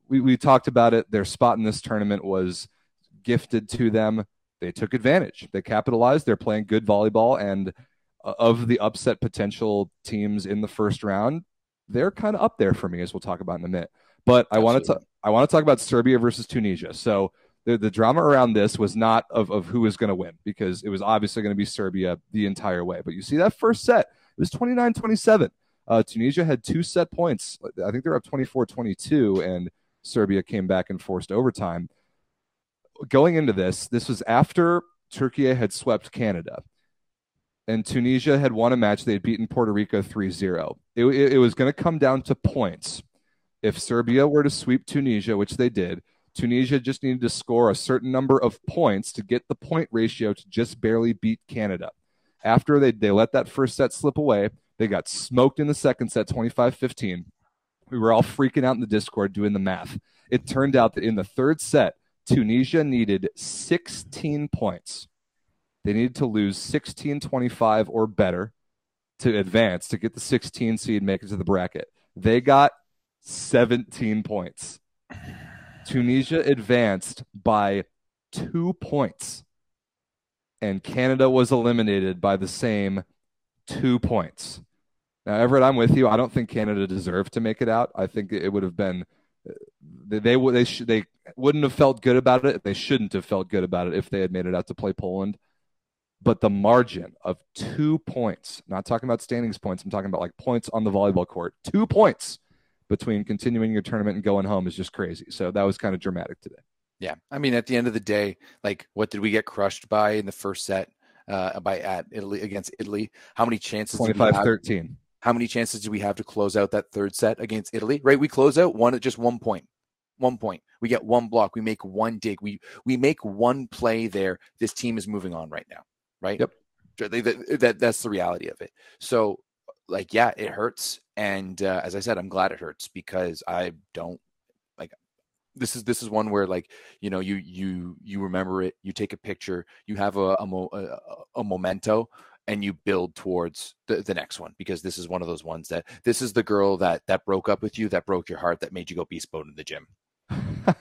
we talked about it. Their spot in this tournament was gifted to them. They took advantage. They capitalized. They're playing good volleyball. And of the upset potential teams in the first round, they're kind of up there for me, as we'll talk about in a minute. But I want to talk about Serbia versus Tunisia. So the drama around this was not of who is going to win, because it was obviously going to be Serbia the entire way. But you see that first set, it was 29-27. Tunisia had 2 set points. I think they're up 24-22, and Serbia came back and forced overtime. Going into this was after Turkey had swept Canada. And Tunisia had won a match. They had beaten Puerto Rico 3-0. It was going to come down to points. If Serbia were to sweep Tunisia, which they did, Tunisia just needed to score a certain number of points to get the point ratio to just barely beat Canada. After they let that first set slip away, they got smoked in the second set, 25-15. We were all freaking out in the Discord doing the math. It turned out that in the third set, Tunisia needed 16 points. They needed to lose 16-25 or better to advance, to get the 16 seed, make it to the bracket. They got 17 points. Tunisia advanced by 2 points, and Canada was eliminated by the same 2 points. Now, Everett, I'm with you. I don't think Canada deserved to make it out. I think it would have been they wouldn't have felt good about it. They shouldn't have felt good about it if they had made it out to play Poland. But the margin of 2 points, not talking about standings points, I'm talking about like points on the volleyball court, 2 points between continuing your tournament and going home is just crazy. So that was kind of dramatic today. Yeah. I mean, at the end of the day, like what did we get crushed by in the first set against Italy? How many chances? 25-13. How many chances do we have to close out that third set against Italy? Right. We close out one at just 1 point. 1 point. We get 1 block. We make 1 dig. We make 1 play there. This team is moving on right now. Right. Yep. That's the reality of it. So like, yeah, it hurts. And as I said, I'm glad it hurts, because I don't like, this is one where, like, you know, you remember it, you take a picture, you have a memento, and you build towards the next one, because this is one of those ones that this is the girl that broke up with you, that broke your heart, that made you go beast mode in the gym.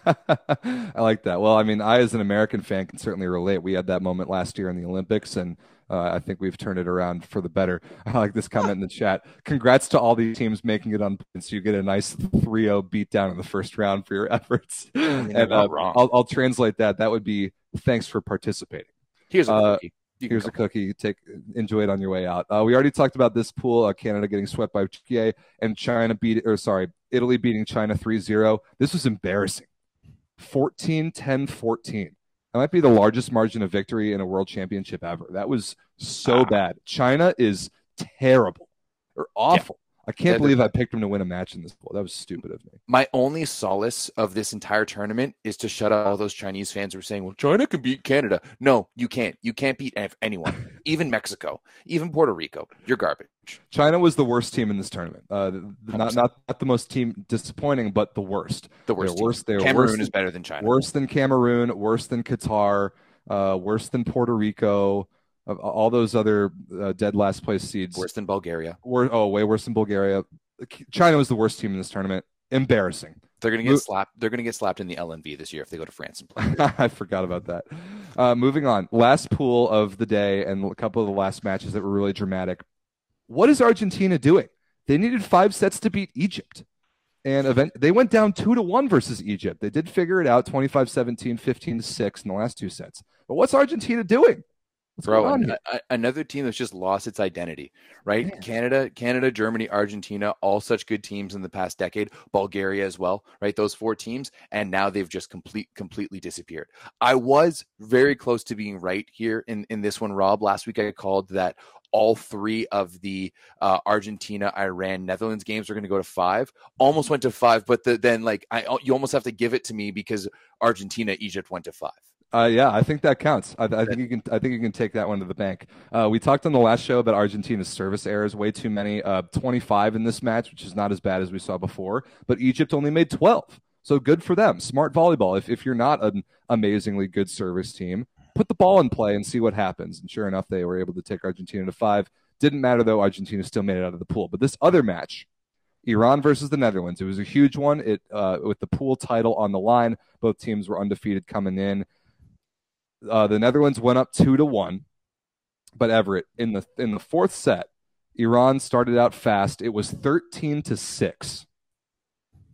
I like that. Well, I mean, I, as an American fan, can certainly relate. We had that moment last year in the Olympics, and I think we've turned it around for the better. I like this comment in the chat. Congrats to all the teams making it on points. You get a nice 3-0 beatdown in the first round for your efforts. And I'll translate that. That would be thanks for participating. Here's a cookie. Here's a cookie. Enjoy it on your way out. We already talked about this pool. Canada getting swept by Turkey, and Italy beating China 3-0. This was embarrassing. 14-10-14. That might be the largest margin of victory in a world championship ever. That was so bad. China is terrible. They're awful. Yeah. I can't believe I picked them to win a match in this pool. That was stupid of me. My only solace of this entire tournament is to shut out all those Chinese fans who are saying, well, China can beat Canada. No, you can't. You can't beat anyone, even Mexico, even Puerto Rico. You're garbage. China was the worst team in this tournament. Not the most team disappointing, but the worst. The worst. Cameroon is better than China. Worse than Cameroon, worse than Qatar, worse than Puerto Rico. All those other dead last place seeds. Worse than Bulgaria. Way worse than Bulgaria. China was the worst team in this tournament. Embarrassing. They're going to get slapped. They're going to get slapped in the LNV this year if they go to France and play. I forgot about that. Moving on. Last pool of the day and a couple of the last matches that were really dramatic. What is Argentina doing? They needed 5 sets to beat Egypt. And they went down 2-1 versus Egypt. They did figure it out, 25-17, 15-6 in the last 2 sets. But what's Argentina doing? Another team that's just lost its identity, right? Yeah. Canada, Germany, Argentina, all such good teams in the past decade, Bulgaria as well, right? Those four teams. And now they've just completely disappeared. I was very close to being right here in this one, Rob. Last week I called that all three of the Argentina, Iran, Netherlands games are going to go to 5. Almost went to 5, but you almost have to give it to me because Argentina, Egypt went to 5. Yeah, I think that counts. I think you can take that one to the bank. We talked on the last show about Argentina's service errors, way too many, 25 in this match, which is not as bad as we saw before. But Egypt only made 12, so good for them. Smart volleyball. If you're not an amazingly good service team, put the ball in play and see what happens. And sure enough, they were able to take Argentina to 5. Didn't matter though. Argentina still made it out of the pool. But this other match, Iran versus the Netherlands, it was a huge one. It with the pool title on the line. Both teams were undefeated coming in. The Netherlands went up 2-1, but Everett, in the fourth set, Iran started out fast. It was 13-6,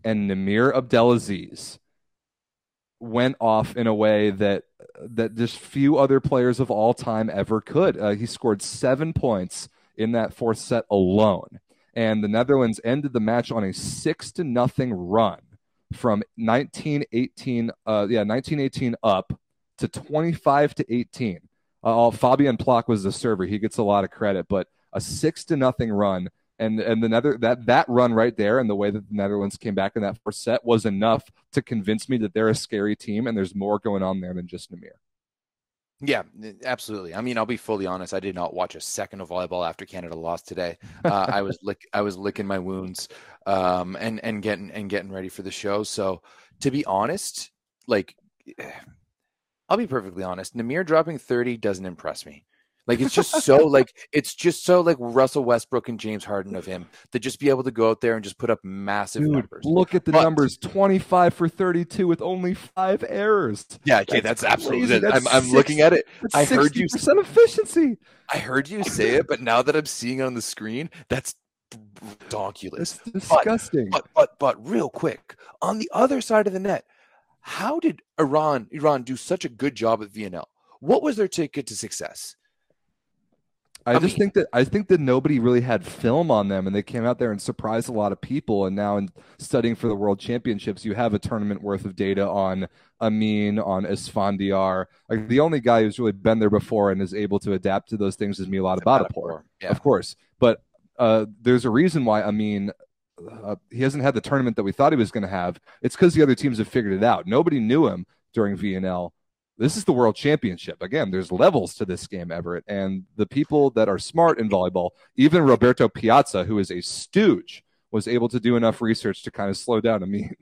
and Nimir Abdel-Aziz went off in a way that just few other players of all time ever could. He scored 7 points in that fourth set alone, and the Netherlands ended the match on a 6-0 run from 1918 up to 25-18. Fabian Plock was the server. He gets a lot of credit, but a 6-0 run and that run right there and the way that the Netherlands came back in that first set was enough to convince me that they're a scary team and there's more going on there than just Nimir. Yeah, absolutely. I mean, I'll be fully honest. I did not watch a second of volleyball after Canada lost today. I was licking my wounds and getting ready for the show. So to be honest, I'll be perfectly honest. Nimir dropping 30 doesn't impress me. It's just so Russell Westbrook and James Harden of him to just be able to go out there and just put up massive numbers. Look at the numbers: 25 for 32 with only 5 errors. Yeah, okay, that's absolutely. I'm looking at it. I heard you 60% efficiency. I heard you say it, but now that I'm seeing it on the screen, that's ridiculous. It's disgusting. But real quick, on the other side of the net, how did Iran do such a good job at VNL? What was their ticket to success? I think that nobody really had film on them, and they came out there and surprised a lot of people. And now, in studying for the World Championships, you have a tournament worth of data on Amin, on Esfandiar. Like, the only guy who's really been there before and is able to adapt to those things is Milad Abadapur, yeah, of course. But there's a reason why Amin. He hasn't had the tournament that we thought he was going to have. It's because the other teams have figured it out. Nobody knew him during VNL. This is the World Championship. Again, there's levels to this game, Everett. And the people that are smart in volleyball, even Roberto Piazza, who is a stooge, was able to do enough research to kind of slow down. I mean,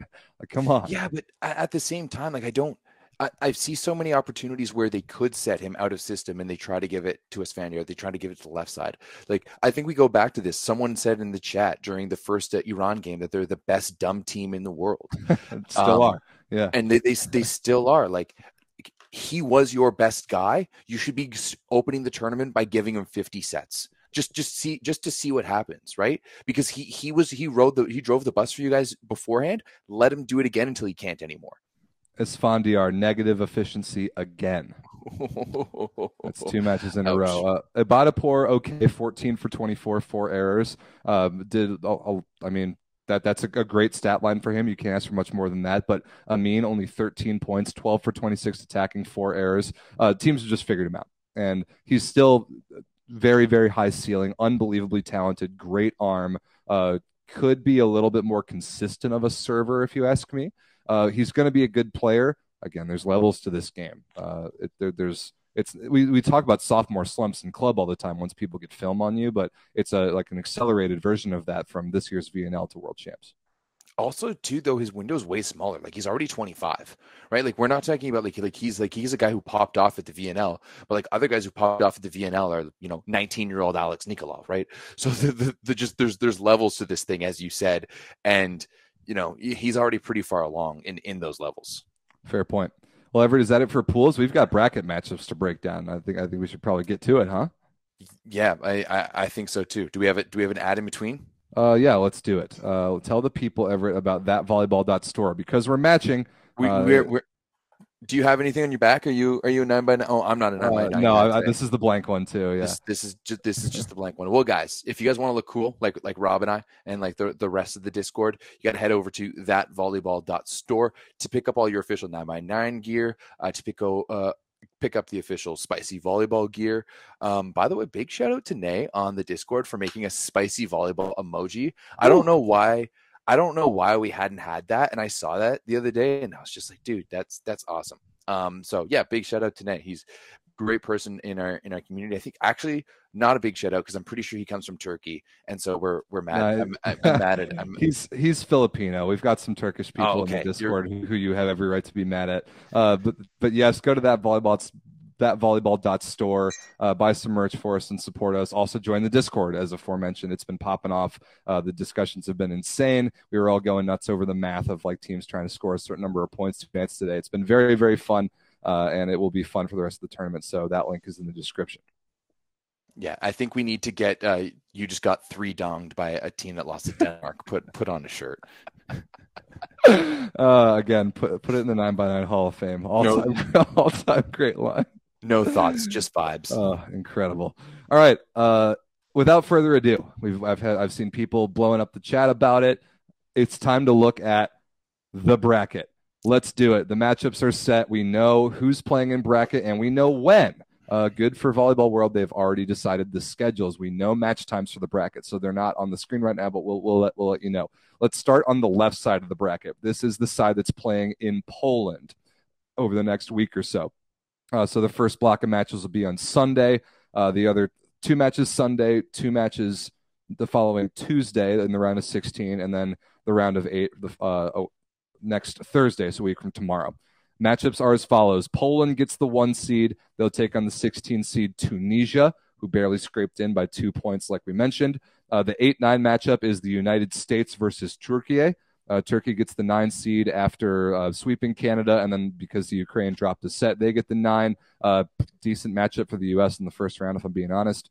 come on. Yeah, but at the same time, I see so many opportunities where they could set him out of system and they try to give it to Esfandiar. They try to give it to the left side. I think we go back to this. Someone said in the chat during the first Iran game that they're the best dumb team in the world. Still are. Yeah. And they still are. He was your best guy. You should be opening the tournament by giving him 50 sets. Just to see what happens, right? Because he drove the bus for you guys beforehand. Let him do it again until he can't anymore. Esfandiar, negative efficiency again. That's 2 matches in a row. Abadapur, okay, 14 for 24, 4 errors. That's a great stat line for him. You can't ask for much more than that. But Amin, only 13 points, 12 for 26 attacking, 4 errors. Teams have just figured him out. And he's still very, very high ceiling, unbelievably talented, great arm. Could be a little bit more consistent of a server, if you ask me. He's going to be a good player. Again, there's levels to this game. We talk about sophomore slumps in club all the time once people get film on you, but it's an accelerated version of that from this year's VNL to World Champs. Also, too, though, his window's way smaller. He's already 25, right? We're not talking about he's a guy who popped off at the VNL, but other guys who popped off at the VNL are 19-year-old Alex Nikolov, right? So there's levels to this thing, as you said, and. He's already pretty far along in those levels. Fair point. Well, Everett, is that it for pools? We've got bracket matchups to break down. I think we should probably get to it, huh? Yeah, I think so too. Do we have an ad in between? Yeah, let's do it. Tell the people, Everett, about thatvolleyball.store because we're matching. Do you have anything on your back? Are you a 9x9? Oh, I'm not a 9x9. No, this is the blank one too. Yeah, this is just the blank one. Well, guys, if you guys want to look cool, like Rob and I, and like the rest of the Discord, you got to head over to thatvolleyball.store to pick up all your official 9x9 gear. Pick up the official spicy volleyball gear. By the way, big shout out to Nay on the Discord for making a spicy volleyball emoji. Ooh. I don't know why we hadn't had that, and I saw that the other day, and I was just like, dude, that's awesome. So yeah, big shout out to Nate. He's a great person in our community. I think actually not a big shout out because I'm pretty sure he comes from Turkey, and so we're mad. No, I'm mad at him. He's Filipino. We've got some Turkish people in the Discord who you have every right to be mad at. But yes, go to thatvolleyball.store, buy some merch for us and support us. Also join the Discord, as aforementioned. It's been popping off. The discussions have been insane. We were all going nuts over the math of like teams trying to score a certain number of points to advance today. It's been very, very fun, and it will be fun for the rest of the tournament. So that link is in the description. Yeah, I think we need to get you just got 3 donged by a team that lost to Denmark. put on a shirt. Again, put it in the 9x9 Hall of Fame. All-time great line. No thoughts, just vibes. Oh, incredible. All right. Without further ado, I've seen people blowing up the chat about it. It's time to look at the bracket. Let's do it. The matchups are set. We know who's playing in bracket and we know when. Good for Volleyball World. They've already decided the schedules. We know match times for the bracket, so they're not on the screen right now, but we'll let you know. Let's start on the left side of the bracket. This is the side that's playing in Poland over the next week or so. So the first block of matches will be on Sunday. The other 2 matches Sunday, 2 matches the following Tuesday in the round of 16, and then the round of 8 next Thursday, so a week from tomorrow. Matchups are as follows. Poland gets the 1 seed. They'll take on the 16 seed Tunisia, who barely scraped in by 2 points like we mentioned. The 8-9 matchup is the United States versus Turkey. Turkey gets the 9 seed after sweeping Canada, and then because the Ukraine dropped a set, they get the 9. Decent matchup for the U.S. in the first round, if I'm being honest.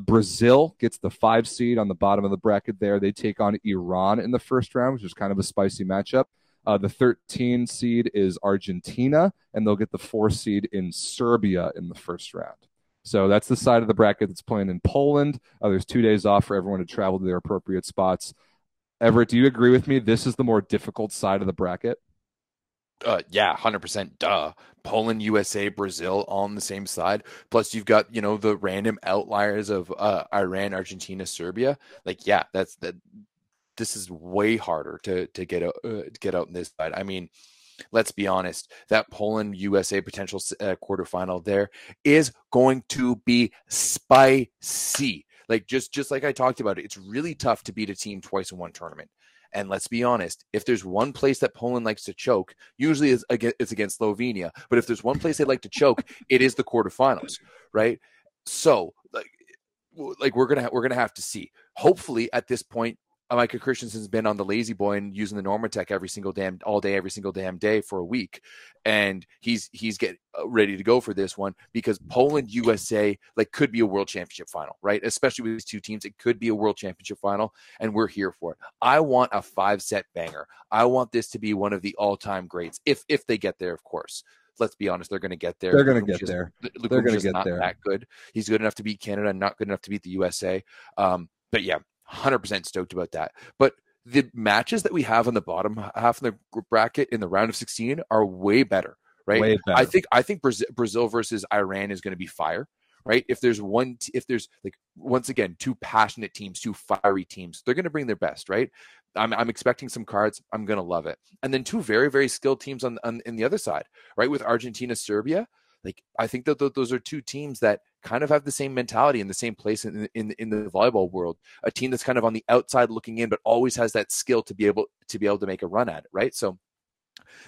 Brazil gets the 5 seed on the bottom of the bracket there. They take on Iran in the first round, which is kind of a spicy matchup. The 13 seed is Argentina, and they'll get the 4 seed in Serbia in the first round. So that's the side of the bracket that's playing in Poland. There's 2 days off for everyone to travel to their appropriate spots. Everett, do you agree with me? This is the more difficult side of the bracket. Yeah, 100%. Duh. Poland, USA, Brazil, all on the same side. Plus, you've got the random outliers of Iran, Argentina, Serbia. Like, yeah, that's that. This is way harder to get out on this side. I mean, let's be honest, that Poland-USA potential quarterfinal there is going to be spicy. Like just like I talked about, it's really tough to beat a team twice in one tournament. And let's be honest, if there's one place that Poland likes to choke, usually it's against Slovenia. But if there's one place they like to choke, it is the quarterfinals, right? So like we're gonna have to see. Hopefully, at this point, Micah Christensen's been on the lazy boy and using the Normatec every single damn day for a week, and he's getting ready to go for this one because Poland USA could be a world championship final, right? Especially with these 2 teams, it could be a world championship final, and we're here for it. I want a 5-set banger. I want this to be one of the all-time greats if they get there, of course. Let's be honest, they're going to get there. They're going to get there. They're going to get there. That good. He's good enough to beat Canada, not good enough to beat the USA. But yeah. 100% stoked about that. But the matches that we have on the bottom half of the bracket in the round of 16 are way better, right? Way better. I think Brazil versus Iran is going to be fire, right? If there's once again 2 passionate teams, 2 fiery teams, they're going to bring their best, right? I'm expecting some cards. I'm going to love it. And then 2 very, very skilled teams on the other side, right? With Argentina, Serbia. I think that those are 2 teams that kind of have the same mentality in the same place in the volleyball world. A team that's kind of on the outside looking in, but always has that skill to be able to make a run at it, right? So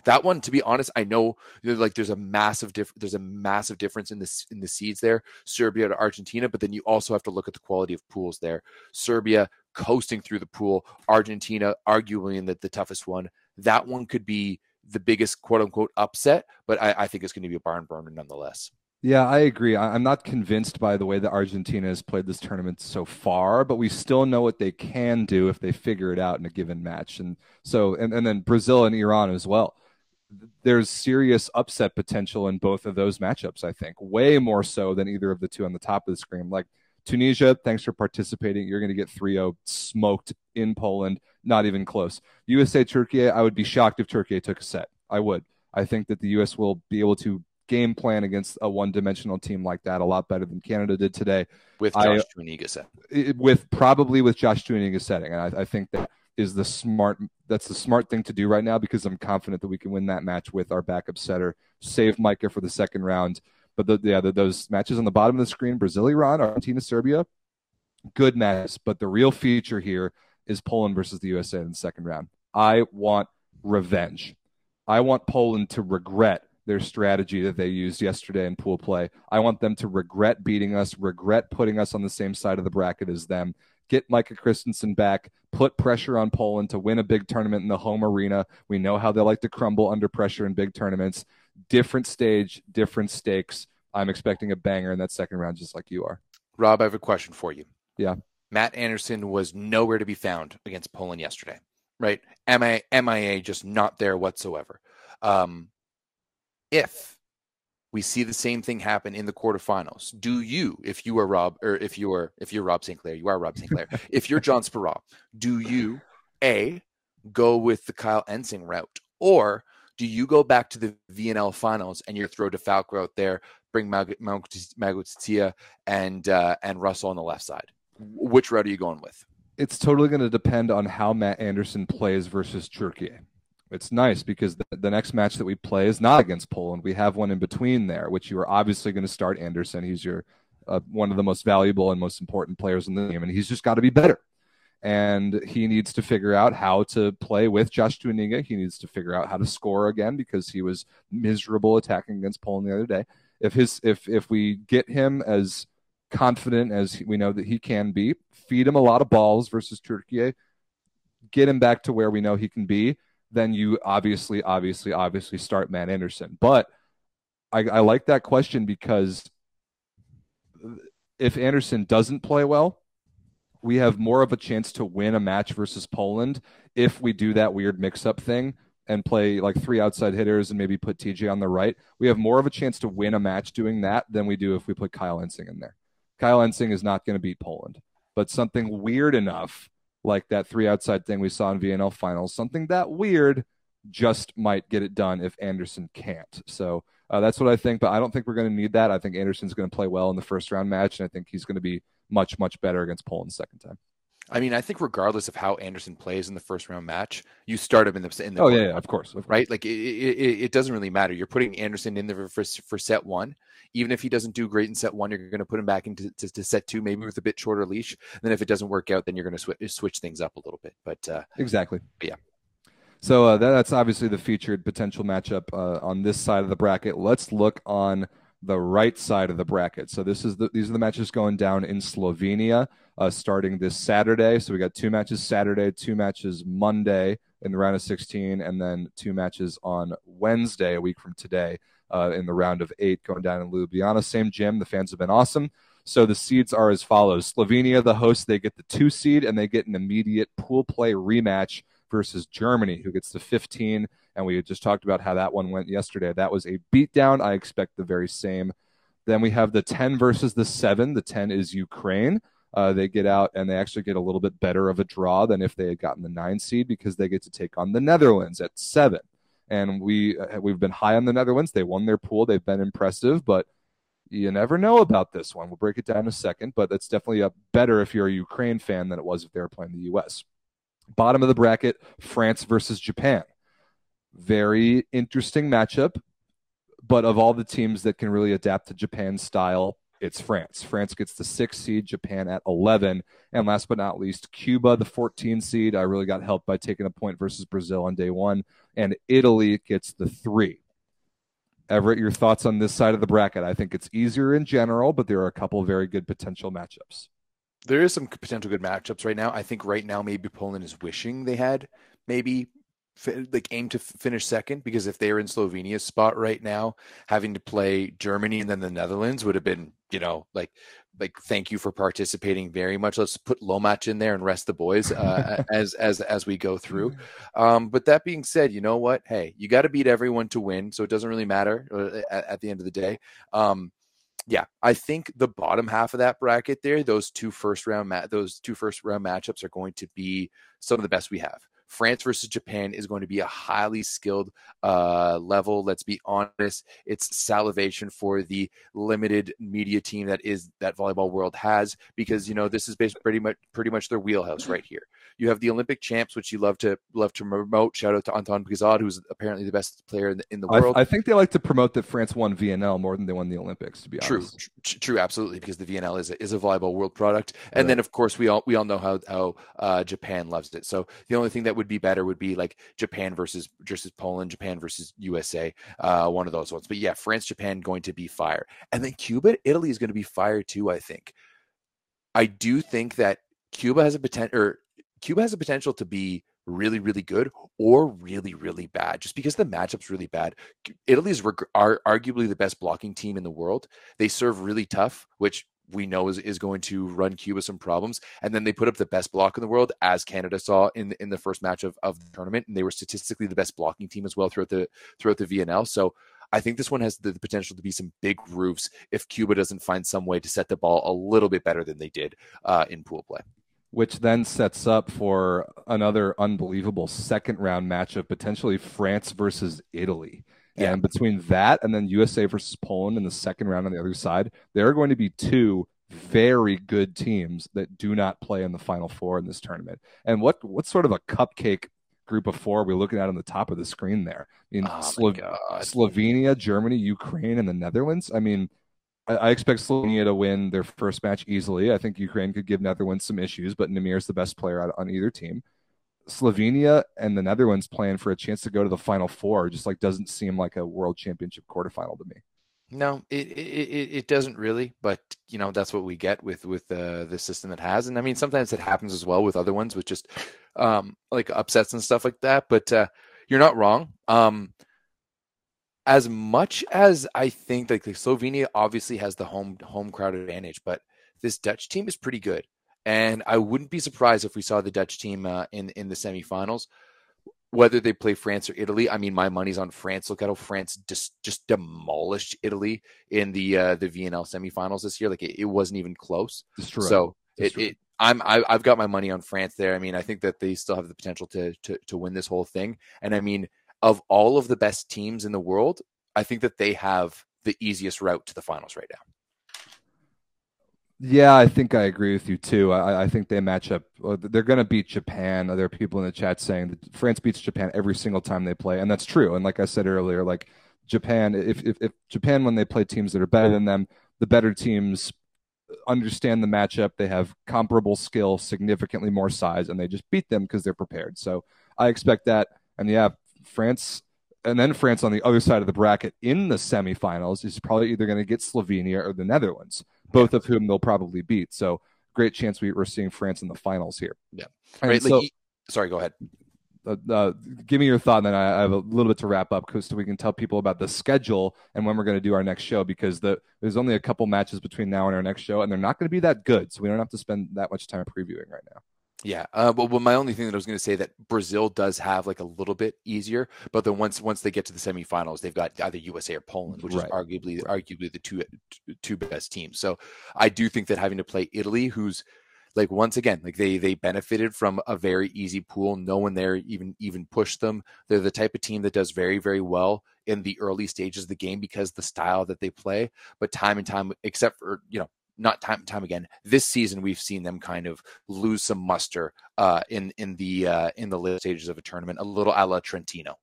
that one, to be honest, I know there's a massive difference in the seeds there, Serbia to Argentina, but then you also have to look at the quality of pools there. Serbia coasting through the pool, Argentina arguably in the toughest one. That one could be the biggest quote-unquote upset, but I think it's going to be a barn burner nonetheless. Yeah, I agree. I'm not convinced by the way that Argentina has played this tournament so far, but we still know what they can do if they figure it out in a given match. And then Brazil and Iran as well. there's serious upset potential in both of those matchups, I think, way more so than either of the two on the top of the screen. Like Tunisia, thanks for participating. You're going to get 3-0 smoked in Poland. Not even close. USA, Turkey, I would be shocked if Turkey took a set. I would. I think that the U.S. will be able to game plan against a one-dimensional team like that a lot better than Canada did today. With Josh Tuaniga setting. Probably with Josh Tuaniga setting. And I think that is the smart, that's the smart thing to do right now, because I'm confident that we can win that match with our backup setter. Save Micah for the second round. But those matches on the bottom of the screen, Brazil, Iran, Argentina, Serbia, good matches. But the real feature here is Poland versus the USA in the second round. I want revenge. I want Poland to regret their strategy that they used yesterday in pool play. I want them to regret beating us, regret putting us on the same side of the bracket as them. Get Micah Christensen back, put pressure on Poland to win a big tournament in the home arena. We know how they like to crumble under pressure in big tournaments. Different stage, different stakes. I'm expecting a banger in that second round, just like you are. Rob, I have a question for you. Yeah. Matt Anderson was nowhere to be found against Poland yesterday, right? MIA just not there whatsoever. If we see the same thing happen in the quarterfinals, do you, if you are Rob, or if you're Rob St. Clair, you are Rob St. Clair. If you're John Sparrow, do you A, go with the Kyle Ensing route, or do you go back to the VNL finals and you throw DeFalco out there, bring Magotitia and Russell on the left side? Which route are you going with? It's totally going to depend on how Matt Anderson plays versus Turkey. It's nice because the next match that we play is not against Poland. We have one in between there, which you are obviously going to start Anderson. He's your one of the most valuable and most important players in the game, and he's just got to be better. And he needs to figure out how to play with Josh Tuaniga. He needs to figure out how to score again, because he was miserable attacking against Poland the other day. If we get him as confident as we know that he can be, feed him a lot of balls versus Turkey, get him back to where we know he can be, then you obviously start Matt Anderson. But I like that question, because if Anderson doesn't play well, we have more of a chance to win a match versus Poland if we do that weird mix-up thing and play like three outside hitters and maybe put TJ on the right. We have more of a chance to win a match doing that than we do if we put Kyle Ensing in there. Kyle Ensing is not going to beat Poland, but something weird enough, like that three outside thing we saw in VNL finals, something that weird just might get it done if Anderson can't. So that's what I think, but I don't think we're going to need that. I think Anderson's going to play well in the first round match, and I think he's going to be much, much better against Poland second time. I mean, I think regardless of how Anderson plays in the first round match, you start him in the oh yeah, of course, right? Like it doesn't really matter. You're putting Anderson in there for set one. Even if he doesn't do great in set one, you're going to put him back into to set two, maybe with a bit shorter leash. And then if it doesn't work out, then you're going to switch things up a little bit. But exactly, but yeah. So that's obviously the featured potential matchup on this side of the bracket. Let's look on the right side of the bracket. So these are the matches going down in Slovenia starting this Saturday. So we got two matches Saturday, two matches Monday in the round of 16, and then two matches on Wednesday, a week from today, in the round of 8 going down in Ljubljana. Same gym. The fans have been awesome. So the seeds are as follows. Slovenia, the host, they get the 2 seed, and they get an immediate pool play rematch versus Germany, who gets the 15, and we had just talked about how that one went yesterday. That was a beatdown. I expect the very same. Then we have the 10 versus the 7. The 10 is Ukraine. They get out, and they actually get a little bit better of a draw than if they had gotten the 9 seed, because they get to take on the Netherlands at 7. And we've been high on the Netherlands. They won their pool. They've been impressive, but you never know about this one. We'll break it down in a second, but it's definitely better if you're a Ukraine fan than it was if they were playing the U.S. Bottom of the bracket, France versus Japan. Very interesting matchup, but of all the teams that can really adapt to Japan's style, it's France. France gets the 6 seed, Japan at 11. And last but not least, Cuba, the 14 seed. I really got helped by taking a point versus Brazil on day one. And Italy gets the 3. Everett, your thoughts on this side of the bracket? I think it's easier in general, but there are a couple of very good potential matchups. There is some potential good matchups right now. I think right now maybe Poland is wishing they had maybe like aim to finish second, because if they were in Slovenia's spot right now, having to play Germany and then the Netherlands would have been, you know, like thank you for participating very much. Let's put Lomac in there and rest the boys as we go through. But that being said, you know what? Hey, you got to beat everyone to win, so it doesn't really matter at the end of the day. Yeah, I think the bottom half of that bracket there, those two first round matchups are going to be some of the best we have. France versus Japan is going to be a highly skilled level. Let's be honest. It's salivation for the limited media team that volleyball world has, because, you know, this is basically pretty much their wheelhouse right here. You have the Olympic champs, which you love to promote. Shout out to Anton Pizarro, who's apparently the best player in the world. I think they like to promote that France won VNL more than they won the Olympics, to be honest. True, absolutely, because the VNL is a volleyball world product. And then, of course, we all know how Japan loves it. So the only thing that would be better would be like Japan versus Poland, Japan versus USA, one of those ones. But yeah, France, Japan going to be fire. And then Cuba, Italy is going to be fire too, I think. I do think that Cuba has a potential to be really, really good or really, really bad, just because the matchup's really bad. Italy's are arguably the best blocking team in the world. They serve really tough, which we know is going to run Cuba some problems. And then they put up the best block in the world, as Canada saw in the first match of the tournament. And they were statistically the best blocking team as well throughout the VNL. So I think this one has the potential to be some big roofs if Cuba doesn't find some way to set the ball a little bit better than they did in pool play. Which then sets up for another unbelievable second round matchup, potentially France versus Italy. Yeah. And between that and then USA versus Poland in the second round on the other side, there are going to be two very good teams that do not play in the Final Four in this tournament. And what sort of a cupcake group of four are we looking at on the top of the screen there? I mean, Slovenia, Germany, Ukraine, and the Netherlands. I mean, I expect Slovenia to win their first match easily. I think Ukraine could give Netherlands some issues, but Nimir is the best player on either team. Slovenia and the Netherlands playing for a chance to go to the Final Four just like doesn't seem like a World Championship quarterfinal to me. No, it doesn't really, but you know, that's what we get with the system it has. And I mean, sometimes it happens as well with other ones with just like upsets and stuff like that, but you're not wrong. As much as I think like Slovenia obviously has the home crowd advantage, but this Dutch team is pretty good. And I wouldn't be surprised if we saw the Dutch team in the semifinals, whether they play France or Italy. I mean, my money's on France. Look at how France just demolished Italy in the VNL semifinals this year. Like it wasn't even close. So I've got my money on France there. I mean, I think that they still have the potential to win this whole thing. And I mean, of all of the best teams in the world, I think that they have the easiest route to the finals right now. Yeah, I think I agree with you too. I think they match up. They're going to beat Japan. There are people in the chat saying that France beats Japan every single time they play, and that's true. And like I said earlier, like Japan, if Japan, when they play teams that are better than them, the better teams understand the matchup. They have comparable skill, significantly more size, and they just beat them because they're prepared. So I expect that. And yeah, France. And then France on the other side of the bracket in the semifinals is probably either going to get Slovenia or the Netherlands, both of whom they'll probably beat. So great chance we're seeing France in the finals here. Yeah. Right, so, sorry, go ahead. Give me your thought, and then I have a little bit to wrap up so we can tell people about the schedule and when we're going to do our next show, because there's only a couple matches between now and our next show, and they're not going to be that good, so we don't have to spend that much time previewing right now. Yeah, but my only thing that I was going to say that Brazil does have like a little bit easier, but then once they get to the semifinals, they've got either USA or Poland, which is arguably the two best teams. So I do think that having to play Italy, who's like once again like they benefited from a very easy pool. No one there even pushed them. They're the type of team that does very, very well in the early stages of the game because the style that they play. But time and time, except for time and time again this season, we've seen them kind of lose some muster in the late stages of a tournament, a little a la Trentino.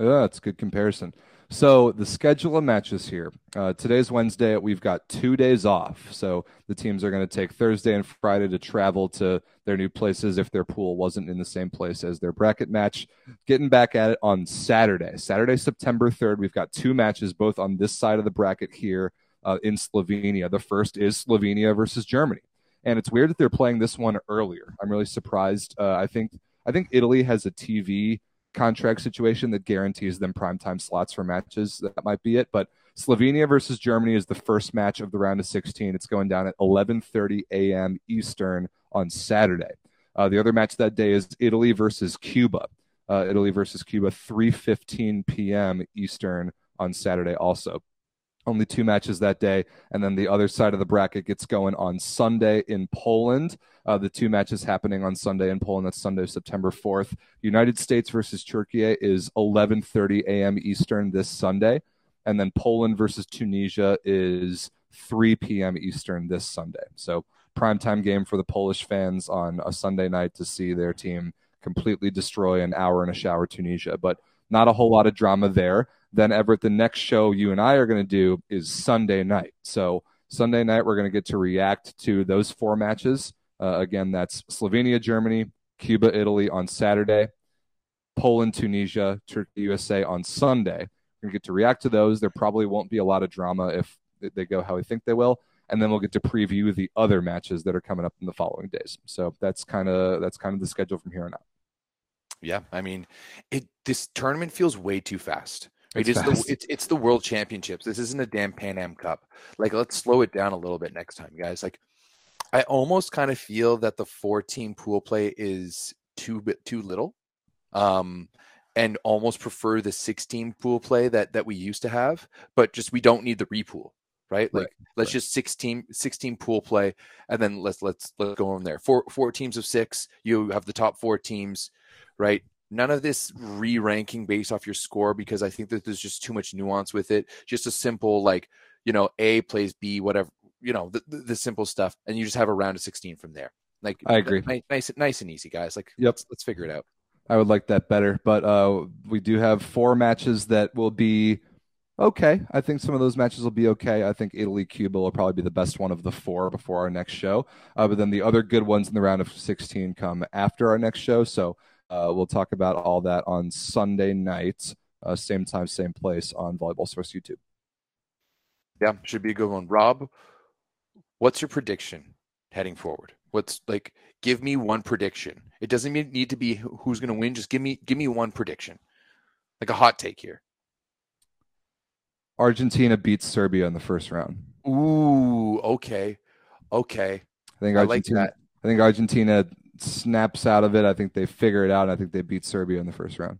Yeah, that's a good comparison. So the schedule of matches here. Today's Wednesday. We've got 2 days off, so the teams are going to take Thursday and Friday to travel to their new places if their pool wasn't in the same place as their bracket match. Getting back at it on Saturday, September 3rd. We've got two matches, both on this side of the bracket here. In Slovenia. The first is Slovenia versus Germany. And it's weird that they're playing this one earlier. I'm really surprised. I think Italy has a TV contract situation that guarantees them primetime slots for matches. That might be it. But Slovenia versus Germany is the first match of the round of 16. It's going down at 11:30 a.m. Eastern on Saturday. The other match that day is Italy versus Cuba. 3:15 p.m. Eastern on Saturday also. Only two matches that day, and then the other side of the bracket gets going on Sunday in Poland. The two matches happening on Sunday in Poland, that's Sunday, September 4th. United States versus Turkey is 11:30 a.m. Eastern this Sunday, and then Poland versus Tunisia is 3 p.m. Eastern this Sunday. So primetime game for the Polish fans on a Sunday night to see their team completely destroy an hour in a shower Tunisia, but not a whole lot of drama there. Then, Everett, the next show you and I are going to do is Sunday night. So Sunday night, we're going to get to react to those four matches. Again, that's Slovenia, Germany, Cuba, Italy on Saturday, Poland, Tunisia, Turkey, USA on Sunday. We're going to get to react to those. There probably won't be a lot of drama if they go how we think they will. And then we'll get to preview the other matches that are coming up in the following days. So that's kind of the schedule from here on out. Yeah, I mean, this tournament feels way too fast. It's the World Championships. This isn't a damn Pan Am Cup. Like, let's slow it down a little bit next time, guys. Like, I almost kind of feel that the 4-team pool play is too little, and almost prefer the 6-team pool play that we used to have. But just we don't need the repool, right? Like, let's just 6-team pool play, and then let's go on there. Four teams of 6. You have the top 4 teams, right? None of this re-ranking based off your score, because I think that there's just too much nuance with it. Just a simple, like, you know, A plays B, whatever, you know, the simple stuff. And you just have a round of 16 from there. Like, I agree. Nice and easy, guys. Like, yep. Let's figure it out. I would like that better. But we do have 4 matches that will be okay. I think some of those matches will be okay. I think Italy, Cuba will probably be the best one of the 4 before our next show. But then the other good ones in the round of 16 come after our next show. So, we'll talk about all that on Sunday night, same time, same place on Volleyball Source YouTube. Yeah, should be a good one. Rob, what's your prediction heading forward? What's, like, give me one prediction. It doesn't need to be who's going to win. Just give me one prediction, like a hot take here. Argentina beats Serbia in the first round. Ooh, okay. I think Argentina snaps out of it. I think they figure it out. I think they beat Serbia in the first round.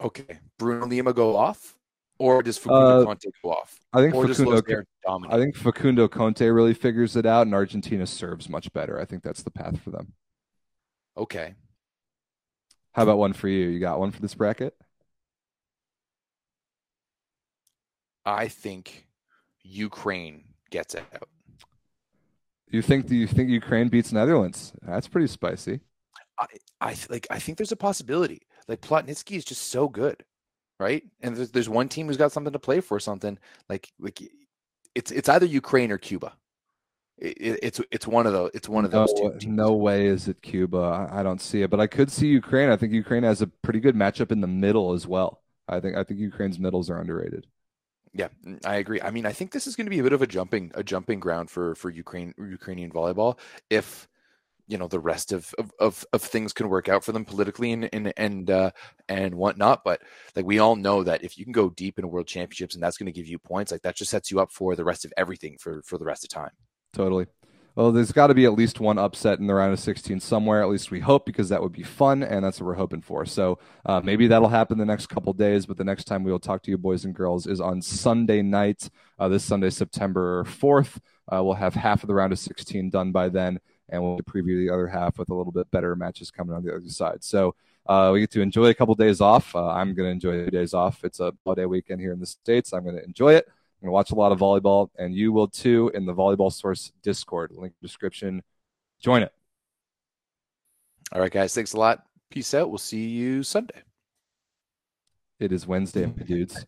Okay. Bruno Lima go off, or does Facundo Conte go off? I think Facundo Conte really figures it out, and Argentina serves much better. I think that's the path for them. Okay. How about one for you? You got one for this bracket? I think Ukraine gets it out. You think Ukraine beats Netherlands? That's pretty spicy. I think there's a possibility. Like, Plotnitsky is just so good, right? And there's one team who's got something to play for, something like it's either Ukraine or Cuba. It's one of those two teams. No way is it Cuba. I don't see it, but I could see Ukraine. I think Ukraine has a pretty good matchup in the middle as well. I think Ukraine's middles are underrated. Yeah, I agree. I mean, I think this is going to be a bit of a jumping ground for Ukrainian volleyball. If, you know, the rest of things can work out for them politically and whatnot. But, like, we all know that if you can go deep in world championships and that's going to give you points, like, that just sets you up for the rest of everything for the rest of time. Totally. Well, there's got to be at least one upset in the round of 16 somewhere, at least we hope, because that would be fun, and that's what we're hoping for. So maybe that'll happen the next couple days, but the next time we will talk to you, boys and girls, is on Sunday night, this Sunday, September 4th. We'll have half of the round of 16 done by then, and we'll preview the other half with a little bit better matches coming on the other side. So we get to enjoy a couple days off. I'm going to enjoy the days off. It's a holiday weekend here in the States. I'm going to enjoy it. I'm going to watch a lot of volleyball, and you will too in the Volleyball Source Discord. Link in the description. Join it. All right, guys. Thanks a lot. Peace out. We'll see you Sunday. It is Wednesday, my dudes.